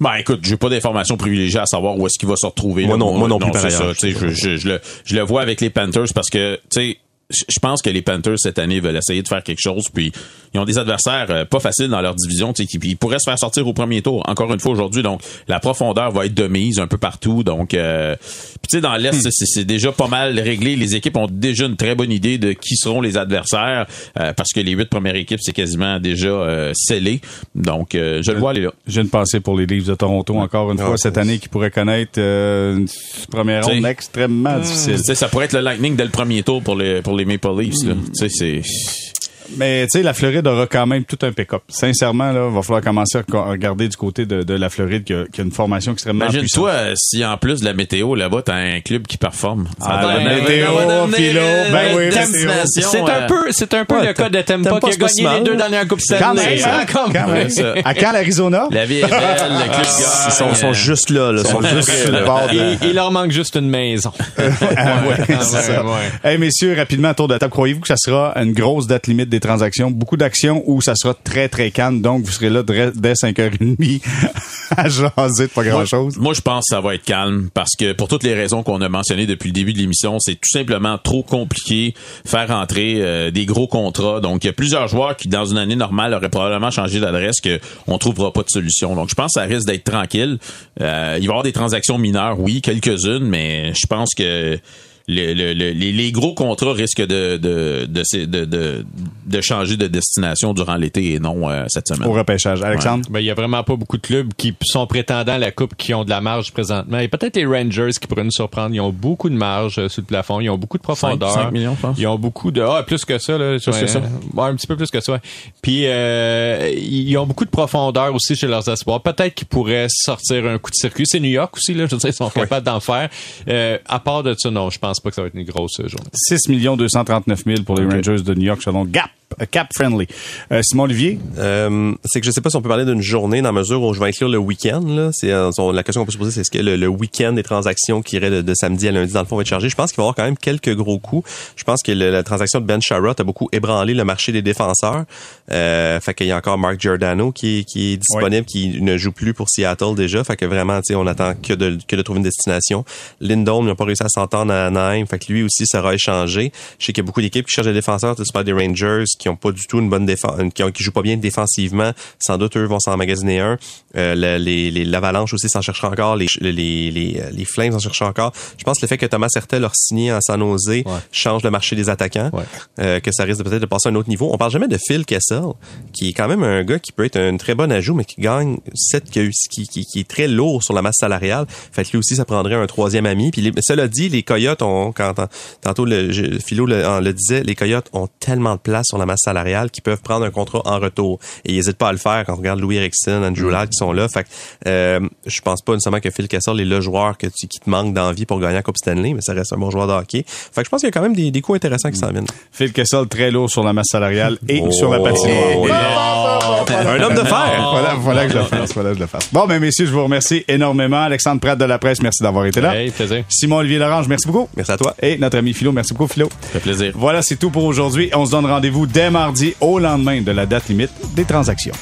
Ben écoute, j'ai pas d'informations privilégiées à savoir où est-ce qu'il va se retrouver. Moi non plus, par ailleurs. Je le vois avec les Panthers parce que je pense que les Panthers cette année veulent essayer de faire quelque chose, puis ils ont des adversaires pas faciles dans leur division, ils pourraient se faire sortir au premier tour encore une fois aujourd'hui, donc la profondeur va être de mise un peu partout, donc dans l'Est c'est déjà pas mal réglé, les équipes ont déjà une très bonne idée de qui seront les adversaires parce que les 8 premières équipes c'est quasiment déjà scellé, donc je le vois aller là. J'ai une pensée pour les Leafs de Toronto encore une fois cette année qui pourraient connaître une première ronde extrêmement difficile. Ça pourrait être le Lightning dès le premier tour pour les Maple Leafs, là. Mais tu sais, la Floride aura quand même tout un pick-up. Sincèrement, là, va falloir commencer à regarder du côté de la Floride qui a une formation extrêmement puissante. Imagine-toi si en plus de la météo là-bas, t'as un club qui performe. C'est un peu le cas de Tampa qui a gagné les deux dernières coupes Stanley. À quand l'Arizona? La vie est belle, le club gagne. Ils sont juste là, ils sont juste sur le bord. Il leur manque juste une maison. Hey messieurs, rapidement, tour de la table, croyez-vous que ça sera une grosse date limite des transactions, beaucoup d'actions où ça sera très, très calme. Donc, vous serez là dès 5h30 à jaser de pas grand-chose. Moi, je pense que ça va être calme parce que pour toutes les raisons qu'on a mentionnées depuis le début de l'émission, c'est tout simplement trop compliqué faire entrer des gros contrats. Donc, il y a plusieurs joueurs qui, dans une année normale, auraient probablement changé d'adresse qu'on ne trouvera pas de solution. Donc, je pense que ça risque d'être tranquille. Il va y avoir des transactions mineures, oui, quelques-unes, mais je pense que les gros contrats risquent de changer de destination durant l'été et non cette semaine. Au repêchage. Alexandre? Ouais. Ben, il n'y a vraiment pas beaucoup de clubs qui sont prétendants à la coupe qui ont de la marge présentement. Et peut-être les Rangers qui pourraient nous surprendre. Ils ont beaucoup de marge sur le plafond. Ils ont beaucoup de profondeur. 5 millions, je pense. Ils ont beaucoup de... Ah, plus que ça. Là, plus que ça. Ouais, un petit peu plus que ça. Puis, ils ont beaucoup de profondeur aussi chez leurs espoirs. Peut-être qu'ils pourraient sortir un coup de circuit. C'est New York aussi. Là, je veux dire, ils sont capables d'en faire. À part de ça, non, je pense pas que ça va être une grosse journée. 6 239 000 pour les Rangers de New York selon Cap Friendly. Simon Olivier? C'est que je sais pas si on peut parler d'une journée dans la mesure où je vais inclure le week-end. Là. La question qu'on peut se poser, c'est est-ce que le week-end des transactions qui irait de samedi à lundi dans le fond va être chargé? Je pense qu'il va y avoir quand même quelques gros coups. Je pense que la transaction de Ben Sherrod a beaucoup ébranlé le marché des défenseurs. Fait qu'il y a encore Mark Giordano qui est disponible, qui ne joue plus pour Seattle déjà. Fait que vraiment, on attend que de trouver une destination. Lindholm, ils n'ont pas réussi à s'entendre à Anaheim. Fait que lui aussi sera échangé. Je sais qu'il y a beaucoup d'équipes qui cherchent des défenseurs. Tu parles des Rangers qui ont pas du tout une bonne défense, qui jouent pas bien défensivement, sans doute eux vont s'en magasiner un. L'Avalanche aussi s'en cherchera encore, les Flames s'en cherchera encore. Je pense que le fait que Thomas Hertel leur signé en San Jose change le marché des attaquants, que ça risque peut-être de passer à un autre niveau. On parle jamais de Phil Kessel, qui est quand même un gars qui peut être un très bon ajout, mais qui gagne 7 qui est très lourd sur la masse salariale. Fait que lui aussi, ça prendrait un troisième ami. Puis cela dit, les Coyotes ont, tantôt Philo le disait, les Coyotes ont tellement de place sur la masse salariale qui peuvent prendre un contrat en retour. Et ils n'hésitent pas à le faire quand on regarde Louis Eriksson, Andrew Ladd qui sont là. Fait que, je pense pas nécessairement que Phil Kessel est le joueur qui te manque d'envie pour gagner la Coupe Stanley, mais ça reste un bon joueur de hockey. Fait que je pense qu'il y a quand même des coups intéressants qui s'en viennent. Phil Kessel très lourd sur la masse salariale et sur la patinoire. Un homme de fer! Voilà que je le fasse. Bon, ben messieurs, je vous remercie énormément. Alexandre Pratt de La Presse, merci d'avoir été là. Hey, plaisir. Simon Olivier Lorange, merci beaucoup. Merci à toi. Et notre ami Philo, merci beaucoup Philo. Ça fait plaisir. Voilà, c'est tout pour aujourd'hui. On se donne rendez-vous dès mardi au lendemain de la date limite des transactions.